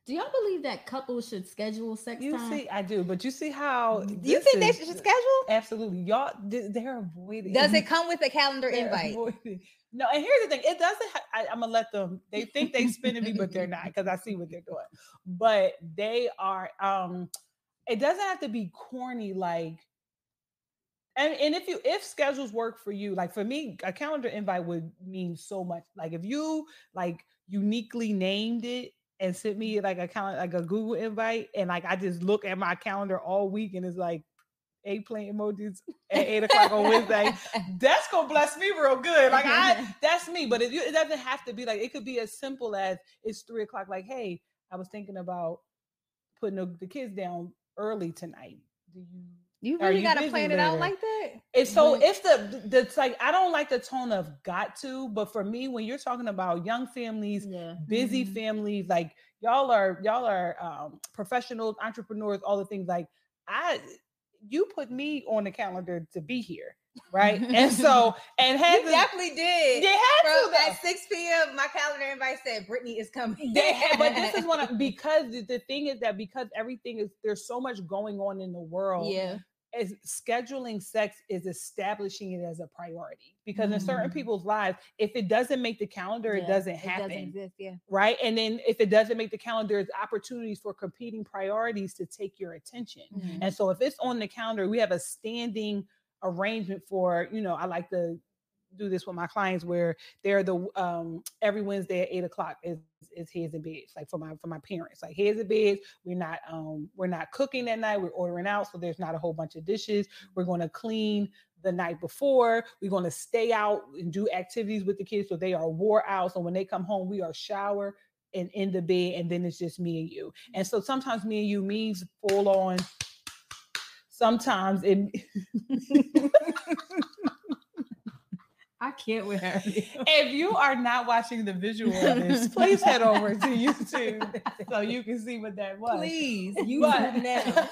Do y'all believe that couples should schedule sex you time? You see, I do, but you see how you think is, they should schedule? Absolutely, y'all. They're avoiding. Does it come with a calendar they're invite? Avoiding. No, and here's the thing: it doesn't. I, I'm gonna let them. They think they spinning me, but they're not, because I see what they're doing. But they are. Um, it doesn't have to be corny, like. And and if you if schedules work for you, like for me, a calendar invite would mean so much. Like if you like uniquely named it. And sent me like a calendar, like a Google invite, and like I just look at my calendar all week, and it's like eggplant emojis at eight o'clock on Wednesday. That's gonna bless me real good. Like I, that's me. But it, it doesn't have to be like. It could be as simple as it's three o'clock. Like, hey, I was thinking about putting the, the kids down early tonight. Do you? You really gotta plan it out like that. And so it's the, the it's like I don't like the tone of got to, but for me, when you're talking about young families, yeah. busy mm-hmm. families, like y'all are y'all are um, professionals, entrepreneurs, all the things. Like I, you put me on the calendar to be here, right? And so and had you to, definitely did. They had Bro, to at six p.m. my calendar invite said Brittany is coming. They had, but this is one of because the, the thing is that because everything is there's so much going on in the world. Yeah. Is scheduling sex is establishing it as a priority because mm. in certain people's lives, if it doesn't make the calendar, yeah, it doesn't happen. It doesn't exist, yeah. Right. And then if it doesn't make the calendar, it's opportunities for competing priorities to take your attention. Mm. And so if it's on the calendar, we have a standing arrangement for, you know, I like to do this with my clients where they're the um every Wednesday at eight o'clock is is heads and beds, like for my for my parents, like heads and beds. We're not um we're not cooking that night. We're ordering out, so there's not a whole bunch of dishes. We're going to clean the night before. We're going to stay out and do activities with the kids so they are wore out. So when they come home, we are shower and in the bed, and then it's just me and you. And so sometimes me and you means full on. Sometimes it. I can't with her. If you are not watching the visual of this, please head over to YouTube so you can see what that was. Please, you but, now.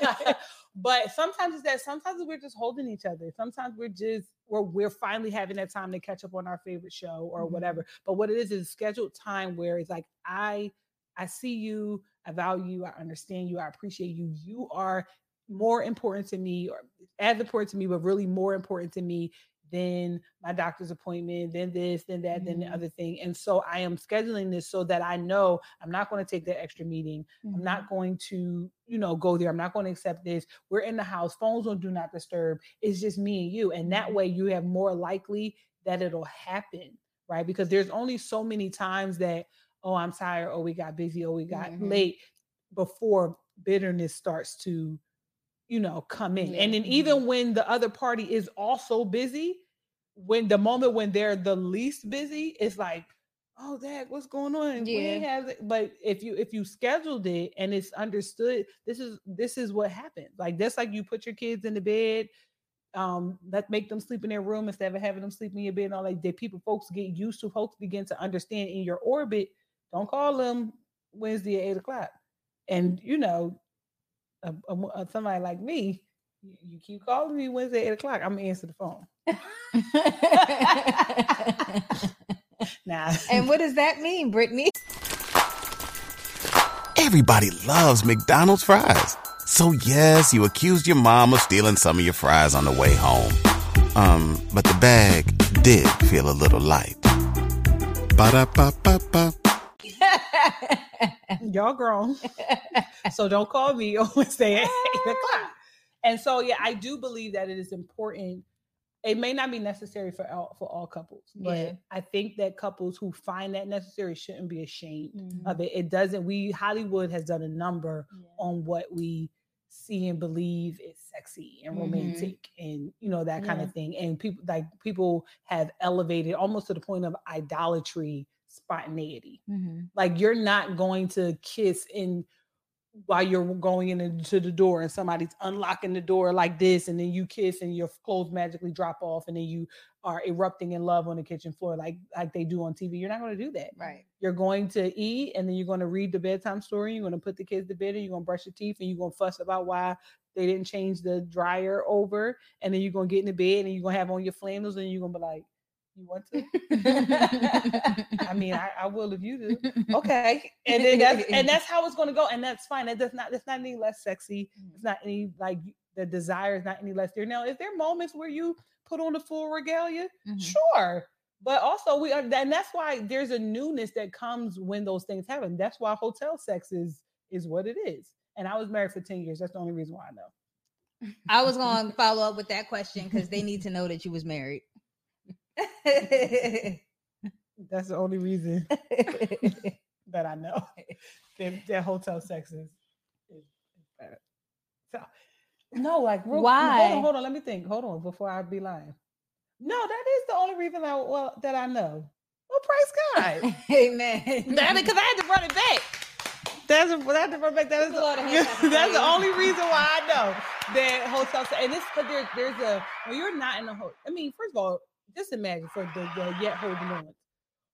But sometimes it's that. Sometimes we're just holding each other. Sometimes we're just we're we're finally having that time to catch up on our favorite show or mm-hmm. whatever. But what it is is scheduled time where it's like I I see you, I value you, I understand you, I appreciate you. You are more important to me, or as important to me, but really more important to me then my doctor's appointment, then this, then that, mm-hmm. then the other thing. And so I am scheduling this so that I know I'm not going to take that extra meeting. Mm-hmm. I'm not going to, you know, go there. I'm not going to accept this. We're in the house. Phones on do not disturb. It's just me and you. And that way you have more likely that it'll happen, right? Because there's only so many times that, oh, I'm tired. Oh, we got busy. Oh, we got mm-hmm. late before bitterness starts to, you know, come in. And then even when the other party is also busy, when the moment when they're the least busy, it's like, oh, that what's going on? Yeah. We have it. But if you, if you scheduled it and it's understood, this is, this is what happened. Like, that's like you put your kids in the bed, um, let's make them sleep in their room instead of having them sleep in your bed and all that. That people, folks get used to, folks begin to understand in your orbit, don't call them Wednesday at eight o'clock. And, you know, A, a, somebody like me, you, you keep calling me Wednesday at eight o'clock, I'm gonna answer the phone. Nah. And what does that mean, Brittany? Everybody loves McDonald's fries. So yes, you accused your mom of stealing some of your fries on the way home. Um, but the bag did feel a little light. Ba-da-ba-ba-ba. Y'all grown, so don't call me on Wednesday at eight o'clock. And so, yeah, I do believe that it is important. It may not be necessary for all, for all couples, but yeah. I think that couples who find that necessary shouldn't be ashamed mm-hmm. of it. It doesn't, we, Hollywood has done a number yeah. on what we see and believe is sexy and romantic mm-hmm. and, you know, that kind yeah. of thing. And people, like, people have elevated almost to the point of idolatry spontaneity. Mm-hmm. Like, you're not going to kiss in while you're going into the door and somebody's unlocking the door like this, and then you kiss and your clothes magically drop off and then you are erupting in love on the kitchen floor like like they do on T V. You're not going to do that. Right. You're going to eat and then you're going to read the bedtime story. You're going to put the kids to bed and you're going to brush your teeth and you're going to fuss about why they didn't change the dryer over, and then you're going to get in the bed and you're going to have on your flannels and you're going to be like, you want to? I mean, I, I will if you do. Okay. And then that's and that's how it's gonna go. And that's fine. That does not that's not any less sexy. It's not any, like, the desire is not any less there. Now, is there moments where you put on the full regalia? Mm-hmm. Sure. But also we are, and that's why there's a newness that comes when those things happen. That's why hotel sex is is what it is. And I was married for ten years. That's the only reason why I know. I was gonna follow up with that question because they need to know that you was married. That's the only reason that I know that, that hotel sex is, is better. So, no, like, real, why? Hold on, hold on, let me think. Hold on, before I be lying. No, that is the only reason I well that I know. Well, praise God. Amen. That because I had to run it back. That's that's the perfect. That's the, that's the only reason why I know that hotel sex. And this because there, there's a when you're not in the hotel. I mean, first of all. Just imagine for the, the yet holding on.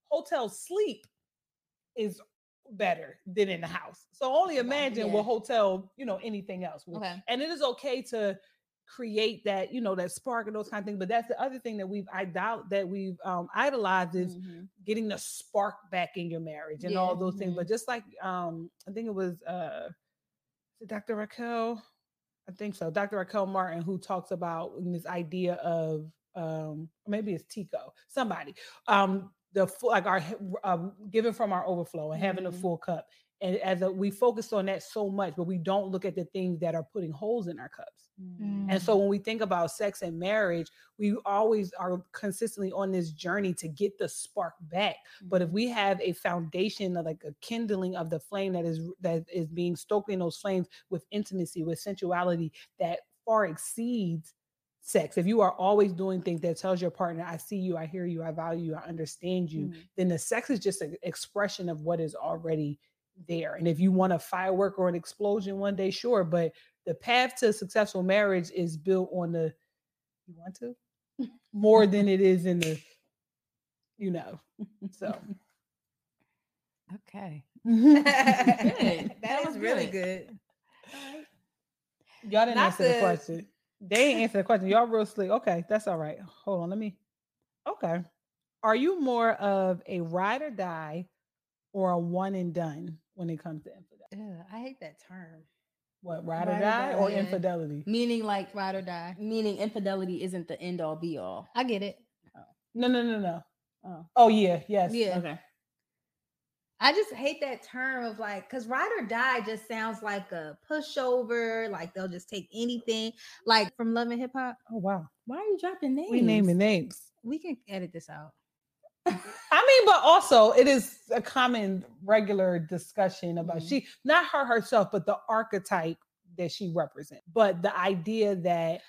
Hotel sleep is better than in the house. So only imagine yeah. what hotel, you know, anything else. Okay. And it is okay to create that, you know, that spark and those kind of things. But that's the other thing that we've, I doubt that we've um, idolized is mm-hmm. getting the spark back in your marriage and yeah. all those things. Mm-hmm. But just like, um, I think it was uh, Doctor Raquel, I think so. Doctor Raquel Martin, who talks about this idea of, Um, maybe it's Tico, somebody, um, the full, like our um, giving from our overflow and having mm-hmm. a full cup. And as a, we focus on that so much, but we don't look at the things that are putting holes in our cups. Mm. And so when we think about sex and marriage, we always are consistently on this journey to get the spark back. Mm. But if we have a foundation of like a kindling of the flame that is, that is being stoked in those flames with intimacy, with sensuality that far exceeds sex. If you are always doing things that tells your partner, I see you, I hear you, I value you, I understand you, mm. then the sex is just an expression of what is already there. And if you want a firework or an explosion one day, sure. But the path to successful marriage is built on the, you want to, more than it is in the, you know, so. Okay. that, that was really good. good. All right. Y'all didn't Not answer the, the question. They didn't answer the question. Y'all real slick. Okay. That's all right. Hold on. Let me. Okay. Are you more of a ride or die or a one and done when it comes to infidelity? Ugh, I hate that term. What, ride, ride or die, or, die or yeah. infidelity? Meaning like ride or die. Meaning infidelity isn't the end all be all. I get it. Oh. No, no, no, no. Oh, oh yeah, yes. Yeah. Okay. I just hate that term of like, because ride or die just sounds like a pushover. Like they'll just take anything. Like from Love and Hip Hop. Oh, wow. Why are you dropping names? We naming names. We can edit this out. I mean, but also it is a common regular discussion about mm-hmm. she, not her herself, but the archetype that she represents. But the idea that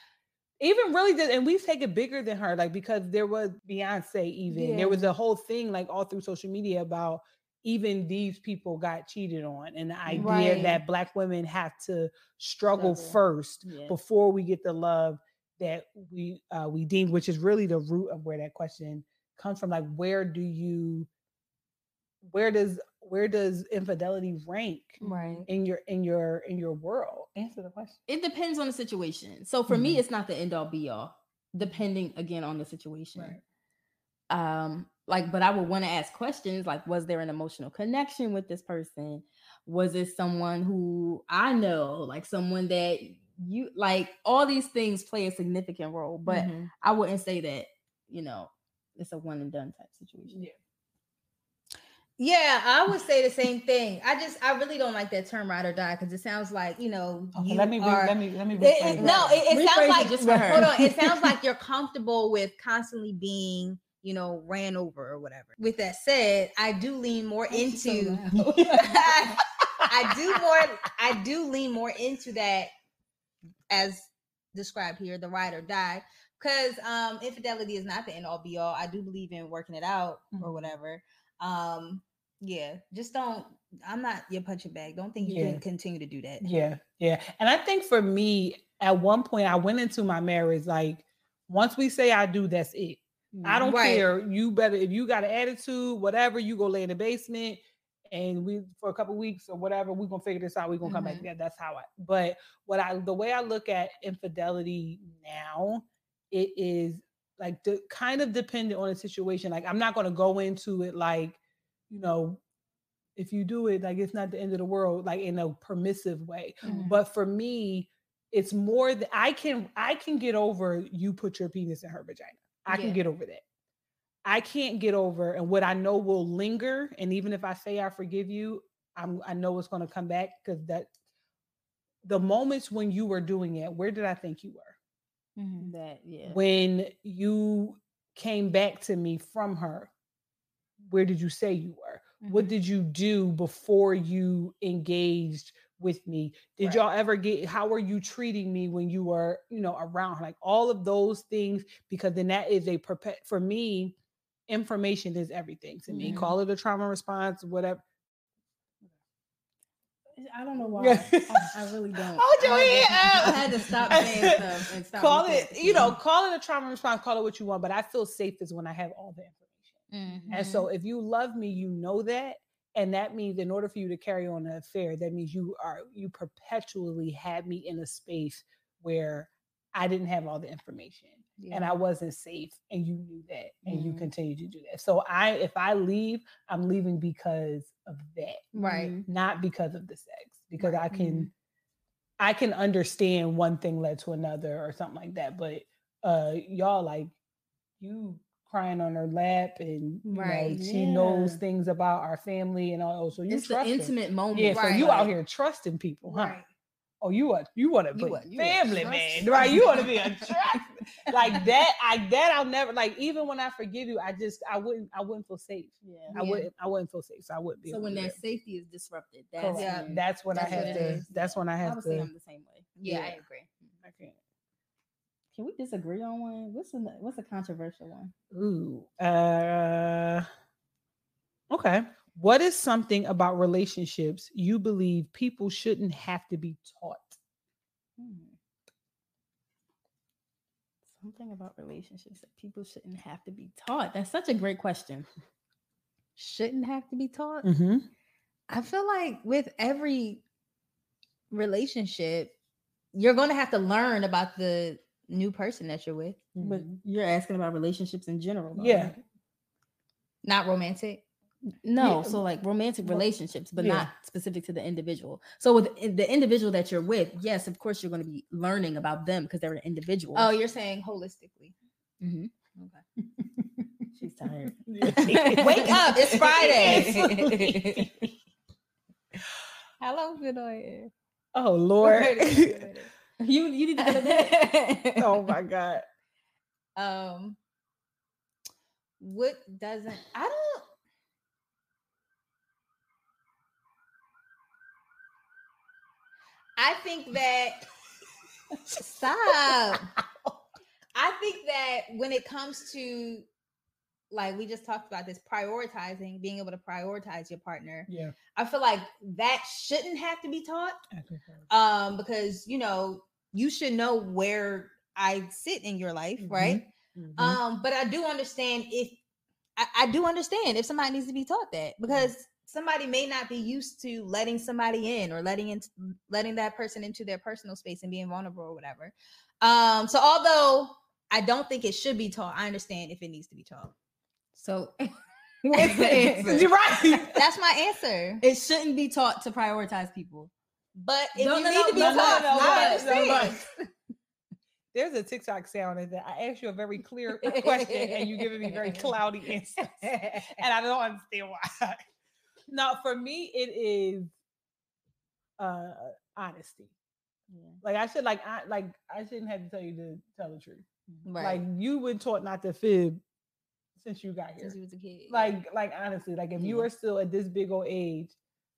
even really did, and we've taken bigger than her, like, because there was Beyonce even, yeah. there was a whole thing like all through social media about even these people got cheated on, and the idea right. that Black women have to struggle Double. first yeah. before we get the love that we, uh, we deem, which is really the root of where that question comes from. Like, where do you, where does, where does infidelity rank right. in your, in your, in your world? Answer the question. It depends on the situation. So for mm-hmm. me, it's not the end all be all, depending again on the situation. Right. Um, like, but I would want to ask questions like, was there an emotional connection with this person? Was it someone who I know, like someone that you, like all these things play a significant role, but mm-hmm. I wouldn't say that, you know, it's a one and done type situation. Yeah. Yeah, I would say the same thing. I just, I really don't like that term ride or die, because it sounds like, you know, okay, you let me, are, let me, let me, it, it, no, it, it sounds like, just for her. Hold on, it sounds like you're comfortable with constantly being, you know, ran over or whatever. With that said, I do lean more into, so I, I do more, I do lean more into that as described here, the ride or die. Because um, infidelity is not the end all be all. I do believe in working it out mm-hmm. or whatever. Um, yeah, just don't. I'm not your punching bag. Don't think you yeah. can continue to do that. Yeah, yeah. And I think for me, at one point, I went into my marriage like, once we say I do, that's it. I don't right. care. You better, if you got an attitude, whatever. You go lay in the basement, and we for a couple of weeks or whatever. We're gonna figure this out. We're gonna mm-hmm. come back together. That's how I. But what I, the way I look at infidelity now, it is like de- kind of dependent on the situation. Like, I'm not going to go into it like, you know, if you do it, like, it's not the end of the world, like in a permissive way. Mm-hmm. But for me, it's more that I can, I can get over you put your penis in her vagina. I yeah. can get over that. I can't get over, and what I know will linger. And even if I say I forgive you, I'm, I know it's going to come back, because that the moments when you were doing it, where did I think you were? Mm-hmm. That yeah. When you came back to me from her, where did you say you were? Mm-hmm. What did you do before you engaged with me? Did right. y'all ever get? How were you treating me when you were, you know, around her? Like all of those things, because then that is a perpet. For me, information is everything to me. Mm-hmm. Call it a trauma response, whatever. I don't know why. I, I really don't. Hold your head up. I had to stop saying stuff and stop. Call it, you know, call it a trauma response, call it what you want, but I feel safest when I have all the information. Mm-hmm. And so if you love me, you know that. And that means in order for you to carry on an affair, that means you are, you perpetually had me in a space where I didn't have all the information yeah. and I wasn't safe, and you knew that, and mm-hmm. you continued to do that. So I, if I leave, I'm leaving because of that, right? Not because of the sex, because right. I can, mm-hmm. I can understand one thing led to another or something like that. But uh, y'all, like, you crying on her lap, and right, you know, she yeah. knows things about our family and all. So you it's trust the intimate her. moment, yeah. Right. So you out here trusting people, huh? Right. Oh, you are you want to be a family man, right? You want to be a trust like that. I that I'll never like. Even when I forgive you, I just I wouldn't I wouldn't feel safe. Yeah, I yeah. wouldn't I wouldn't feel safe. So I wouldn't be. So when that safety is disrupted, that's yeah, when, that's when that's I have to. Is. That's when I have I to. I'm the same way. Yeah, yeah. I agree. I can't. Can we disagree on one? What's a, what's a controversial one? Ooh. Uh, okay. What is something about relationships you believe people shouldn't have to be taught? Hmm. Something about relationships that people shouldn't have to be taught. That's such a great question. Shouldn't have to be taught? Mm-hmm. I feel like with every relationship, you're going to have to learn about the new person that you're with. But you're asking about relationships in general, though, yeah, right? Not romantic. No, yeah. So like romantic relationships, but yeah. not specific to the individual. So with the individual that you're with, yes, of course you're going to be learning about them because they're an individual. Oh, you're saying holistically. Mm-hmm. Okay. She's tired. Wake up! It's Friday. How long been on here? Oh Lord. You you need to go to bed. Oh my God. Um, what doesn't I don't I think that stop. I think that when it comes to, like we just talked about this, prioritizing, being able to prioritize your partner. Yeah. I feel like that shouldn't have to be taught. Um, because you know, you should know where I sit in your life, mm-hmm. right? Mm-hmm. Um, but I do understand if I, I do understand if somebody needs to be taught that, because mm-hmm. somebody may not be used to letting somebody in or letting in letting that person into their personal space and being vulnerable or whatever. Um, so although I don't think it should be taught, I understand if it needs to be taught. So what's the answer? You're right. That's my answer. It shouldn't be taught to prioritize people. But if no, you no, need no, to be no, taught, no, no, I understand. No, no. There's a TikTok sound in that. I asked you a very clear question and you're giving me very cloudy answers. And I don't understand why. No, for me, it is uh, honesty. Yeah. Like I should like I like I shouldn't have to tell you to tell the truth. Right. Like you were taught not to fib. Since you got here, since you was a kid. like, like honestly, like if yeah. you are still at this big old age,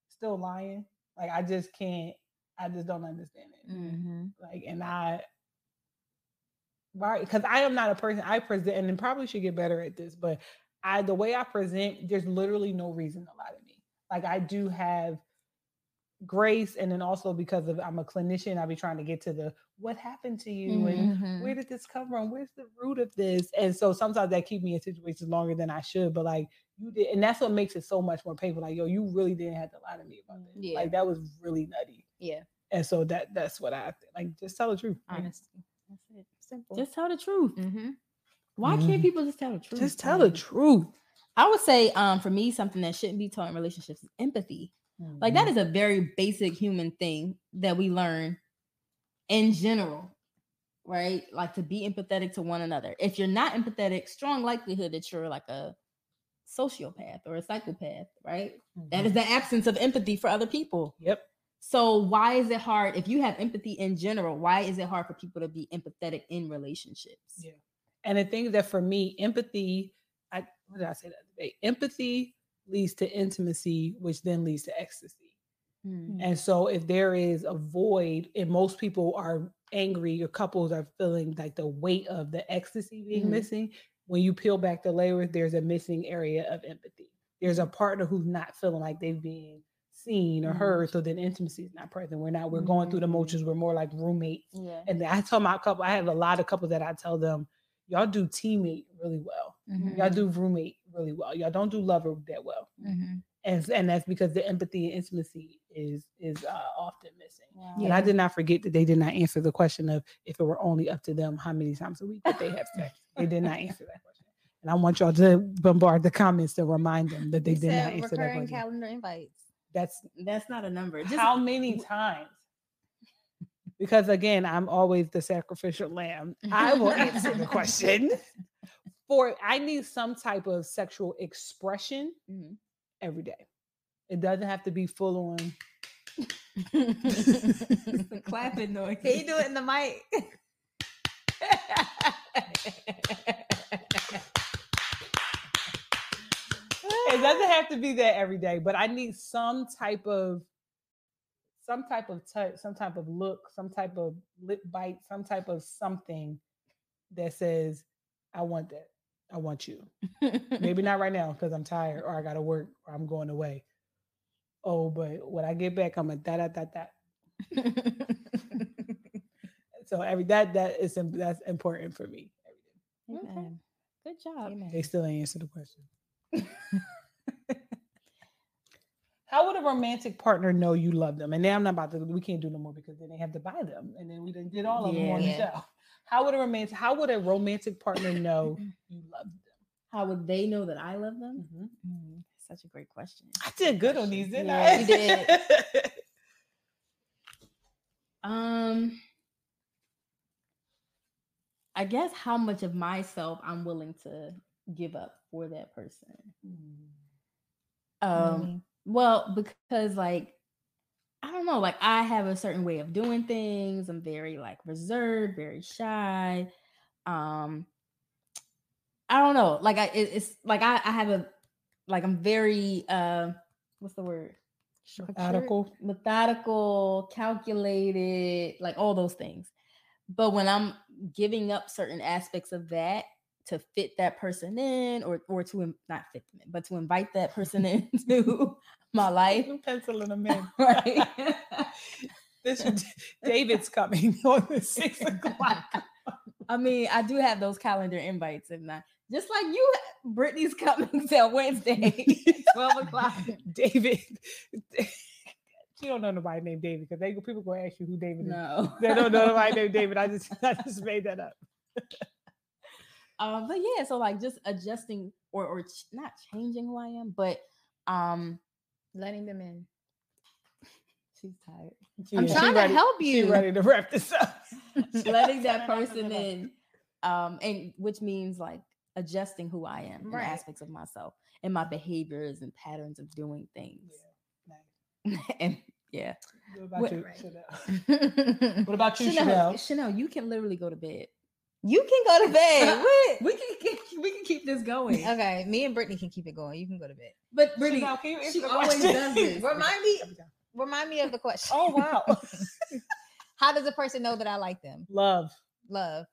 still lying, like I just can't. I just don't understand it. Mm-hmm. Like, and I, why? Because I am not a person. I present, and then probably should get better at this. But I, the way I present, there's literally no reason to lie to me. Like I do have grace, and then also because of I'm a clinician, I'll be trying to get to the what happened to you mm-hmm. and where did this come from, where's the root of this, and so sometimes that keep me in situations longer than I should, but like you did, and that's what makes it so much more painful. Like, yo, you really didn't have to lie to me about this. Yeah. Like that was really nutty. Yeah. And so that that's what I like. Just tell the truth. Honestly, that's it. Simple. Just tell the truth. Mm-hmm. Why mm-hmm. can't people just tell the truth? Just tell the truth. I would say, um, for me, something that shouldn't be taught in relationships is empathy. Mm-hmm. Like that is a very basic human thing that we learn in general, right? Like to be empathetic to one another. If you're not empathetic, strong likelihood that you're like a sociopath or a psychopath, right? Mm-hmm. That is the absence of empathy for other people. Yep. So why is it hard if you have empathy in general? Why is it hard for people to be empathetic in relationships? Yeah. And the thing that for me, empathy, I what did I say that today? Empathy leads to intimacy, which then leads to ecstasy. Mm-hmm. And so if there is a void, and most people are angry, your couples are feeling like the weight of the ecstasy being mm-hmm. missing. When you peel back the layers, there's a missing area of empathy. There's a partner who's not feeling like they've been seen or mm-hmm. heard, so then intimacy is not present. We're not, we're mm-hmm. going through the motions. We're more like roommates. Yeah. And I tell my couple, I have a lot of couples that I tell them, y'all do teammate really well. Mm-hmm. Y'all do roommate really well. Y'all don't do lover that well. Mm-hmm. And, and that's because the empathy and intimacy is is uh, often missing. Wow. Yeah. And I did not forget that they did not answer the question of if it were only up to them, how many times a week did they have sex? They did not answer that question. And I want y'all to bombard the comments to remind them that they you did not answer that question. Recurring calendar invites. That's, that's not a number. Just how many times? Because again, I'm always the sacrificial lamb. I will answer the question for, I need some type of sexual expression mm-hmm. every day. It doesn't have to be full on. The clapping noise. Can you do it in the mic? It doesn't have to be that every day, but I need some type of, some type of touch, some type of look, some type of lip bite, some type of something that says, I want that. I want you. Maybe not right now because I'm tired or I got to work or I'm going away. Oh, but when I get back, I'm a da da da da. So every that that is that's important for me. Amen. Okay. Good job. Amen. They still ain't answered the question. How would a romantic partner know you love them? And now I'm not about to. We can't do no more because then they have to buy them, and then we didn't get all of yeah, them on yeah. the show. How would a romantic How would a romantic partner know you love them? How would they know that I love them? Mm-hmm. Mm-hmm. Such a great question. I did good on these, didn't yeah, I? You did. um, I guess how much of myself I'm willing to give up for that person. Mm-hmm. Um, well, because like, I don't know, like I have a certain way of doing things. I'm very like reserved, very shy. Um, I don't know. Like I, it, it's like, I, I have a, Like I'm very, uh, what's the word? Methodical, methodical, calculated, like all those things. But when I'm giving up certain aspects of that to fit that person in, or or to not fit them in, but to invite that person into my life, I'm penciling them in. Right? This David's coming on the six o'clock. I mean, I do have those calendar invites, if not. Just like you, Brittany's coming till Wednesday, twelve o'clock. David. You don't know nobody named David because they people gonna ask you who David no. is. They don't know nobody named David. I just I just made that up. um, but yeah, so like just adjusting or or ch- not changing who I am, but um, letting them in. She's tired. Yeah, I'm trying to ready, help you. She's ready to wrap this up. Letting that person in, um, and which means like. Adjusting who I am, right. And aspects of myself and my behaviors and patterns of doing things. Yeah, nice. And yeah. What about what, you, right. Chanel? What about you, Chanel, Chanel? Chanel, you can literally go to bed. You can go to bed. What? we can get, we can keep this going. Okay, me and Brittany can keep it going. You can go to bed. But Brittany, Chanel, can you she always does this. Remind me, remind me of the question. Oh wow. How does a person know that I like them? Love. Love.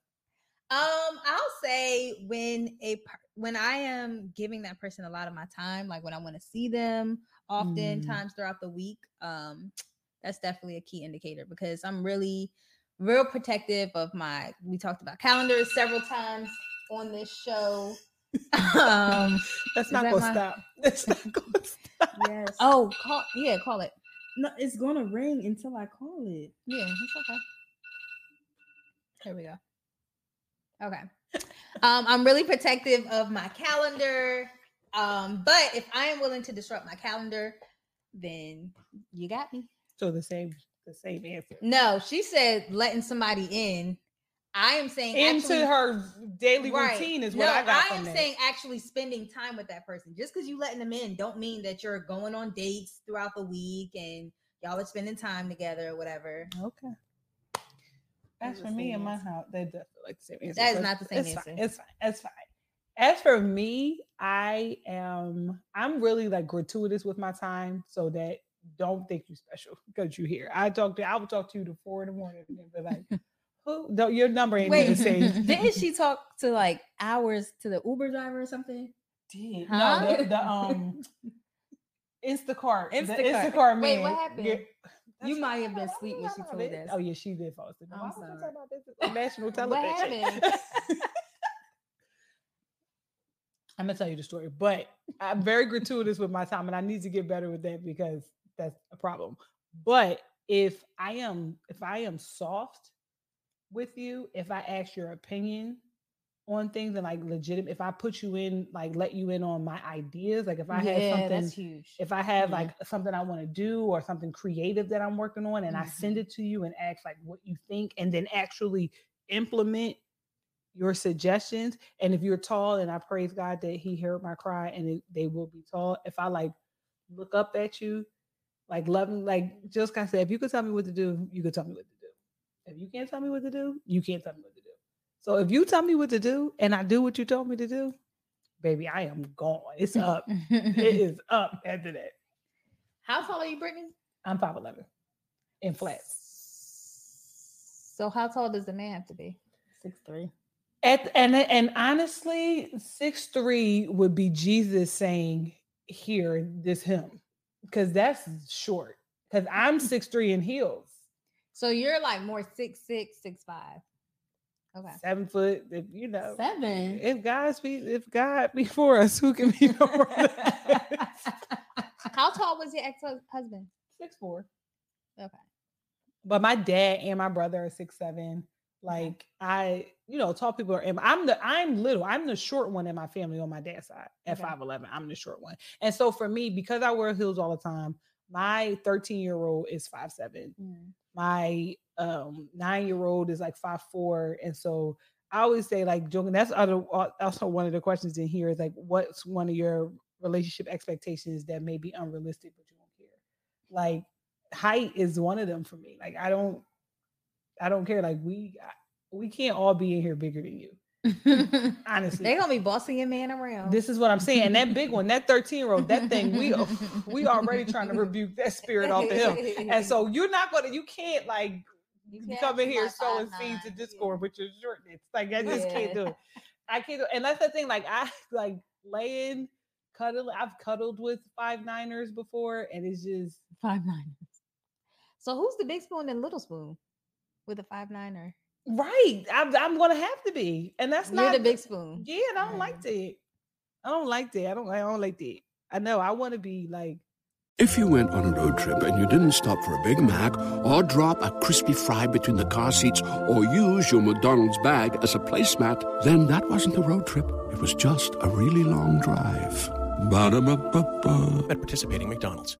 Um, I'll say when a when I am giving that person a lot of my time, like when I want to see them oftentimes mm. throughout the week, um, that's definitely a key indicator because I'm really real protective of my, we talked about calendars several times on this show. Um, that's not that gonna my... stop. That's not gonna stop. Yes. Oh, call yeah, call it. No, it's gonna ring until I call it. Yeah, it's okay. Here we go. Okay. Um, I'm really protective of my calendar. Um, but if I am willing to disrupt my calendar, then you got me. So the same, the same answer. No, she said letting somebody in. I am saying into actually, her daily right. routine is what no, I got. I am from saying that. Actually spending time with that person. Just because you letting them in don't mean that you're going on dates throughout the week and y'all are spending time together or whatever. Okay. As for me in my house, they definitely like the same answer. That is not the same answer. It's fine. It's fine. It's fine. As for me, I am, I'm really like gratuitous with my time so that don't think you're special because you're here. I talk to, I will talk to you to four in the morning and be like, who? No, your number ain't even saved. Didn't she talk to like hours to the Uber driver or something? Did. Huh? No, the, the um, Instacart. Instacart. The Instacart man. Wait, what happened? Your, You might have been asleep when she told us. Oh yeah, she did fall asleep. I'm sorry. Talking about this on national television. What happened? I'm gonna tell you the story, but I'm very gratuitous with my time, and I need to get better with that because that's a problem. But if I am, if I am soft with you, if I ask your opinion on things and like legitimate, if I put you in, like let you in on my ideas, like if I yeah, have something, that's huge. If I have yeah. like something I want to do or something creative that I'm working on and mm-hmm. I send it to you and ask like what you think and then actually implement your suggestions. And if you're tall, and I praise God that he heard my cry and it, they will be tall. If I like look up at you, like loving, like just kind of say, if you could tell me what to do, you could tell me what to do. If you can't tell me what to do, you can't tell me what to do. So if you tell me what to do and I do what you told me to do, baby, I am gone. It's up. It is up after that. How tall are you, Brittany? I'm five eleven and flats. So how tall does the man have to be? six three. At, and, and honestly, six three would be Jesus saying, here, this him. Because that's short. Because I'm six three in heels. So you're like more six six, six five. Okay. Seven foot, if, you know. Seven. If God's be, if God be for us, who can be for us? How tall was your ex-husband? six four. Okay. But my dad and my brother are six seven. Like I, you know, tall people are. I'm the I'm little. I'm the short one in my family on my dad's side at five eleven. I'm the short one, and so for me, because I wear heels all the time, my thirteen year old is five seven. Mm. My um, nine year old is like five four, and so I always say like joking. That's other also one of the questions in here is like, what's one of your relationship expectations that may be unrealistic but you don't care, like. Height is one of them for me. Like, I don't, I don't care. Like we, we can't all be in here bigger than you. Honestly. They're going to be bossing your man around. This is what I'm saying. And that big one, that thirteen year old, that thing, we, we already trying to rebuke that spirit off of him. And so you're not going to, you can't like you can't come in here sowing seeds of discord yeah. with your shortness. Like I just yeah. can't do it. I can't do it. And that's the thing. Like I like laying, cuddle. I've cuddled with five niners before and it's just five niners. So who's the big spoon and little spoon with a five niner? Right. I'm, I'm going to have to be. And that's You're not the big spoon. Yeah. And I don't yeah. like that. I don't like that. I don't, I don't like that. I know. I want to be like. If you went on a road trip and you didn't stop for a Big Mac or drop a crispy fry between the car seats or use your McDonald's bag as a placemat, then that wasn't a road trip. It was just a really long drive. Ba-da-ba-ba-ba. At participating McDonald's.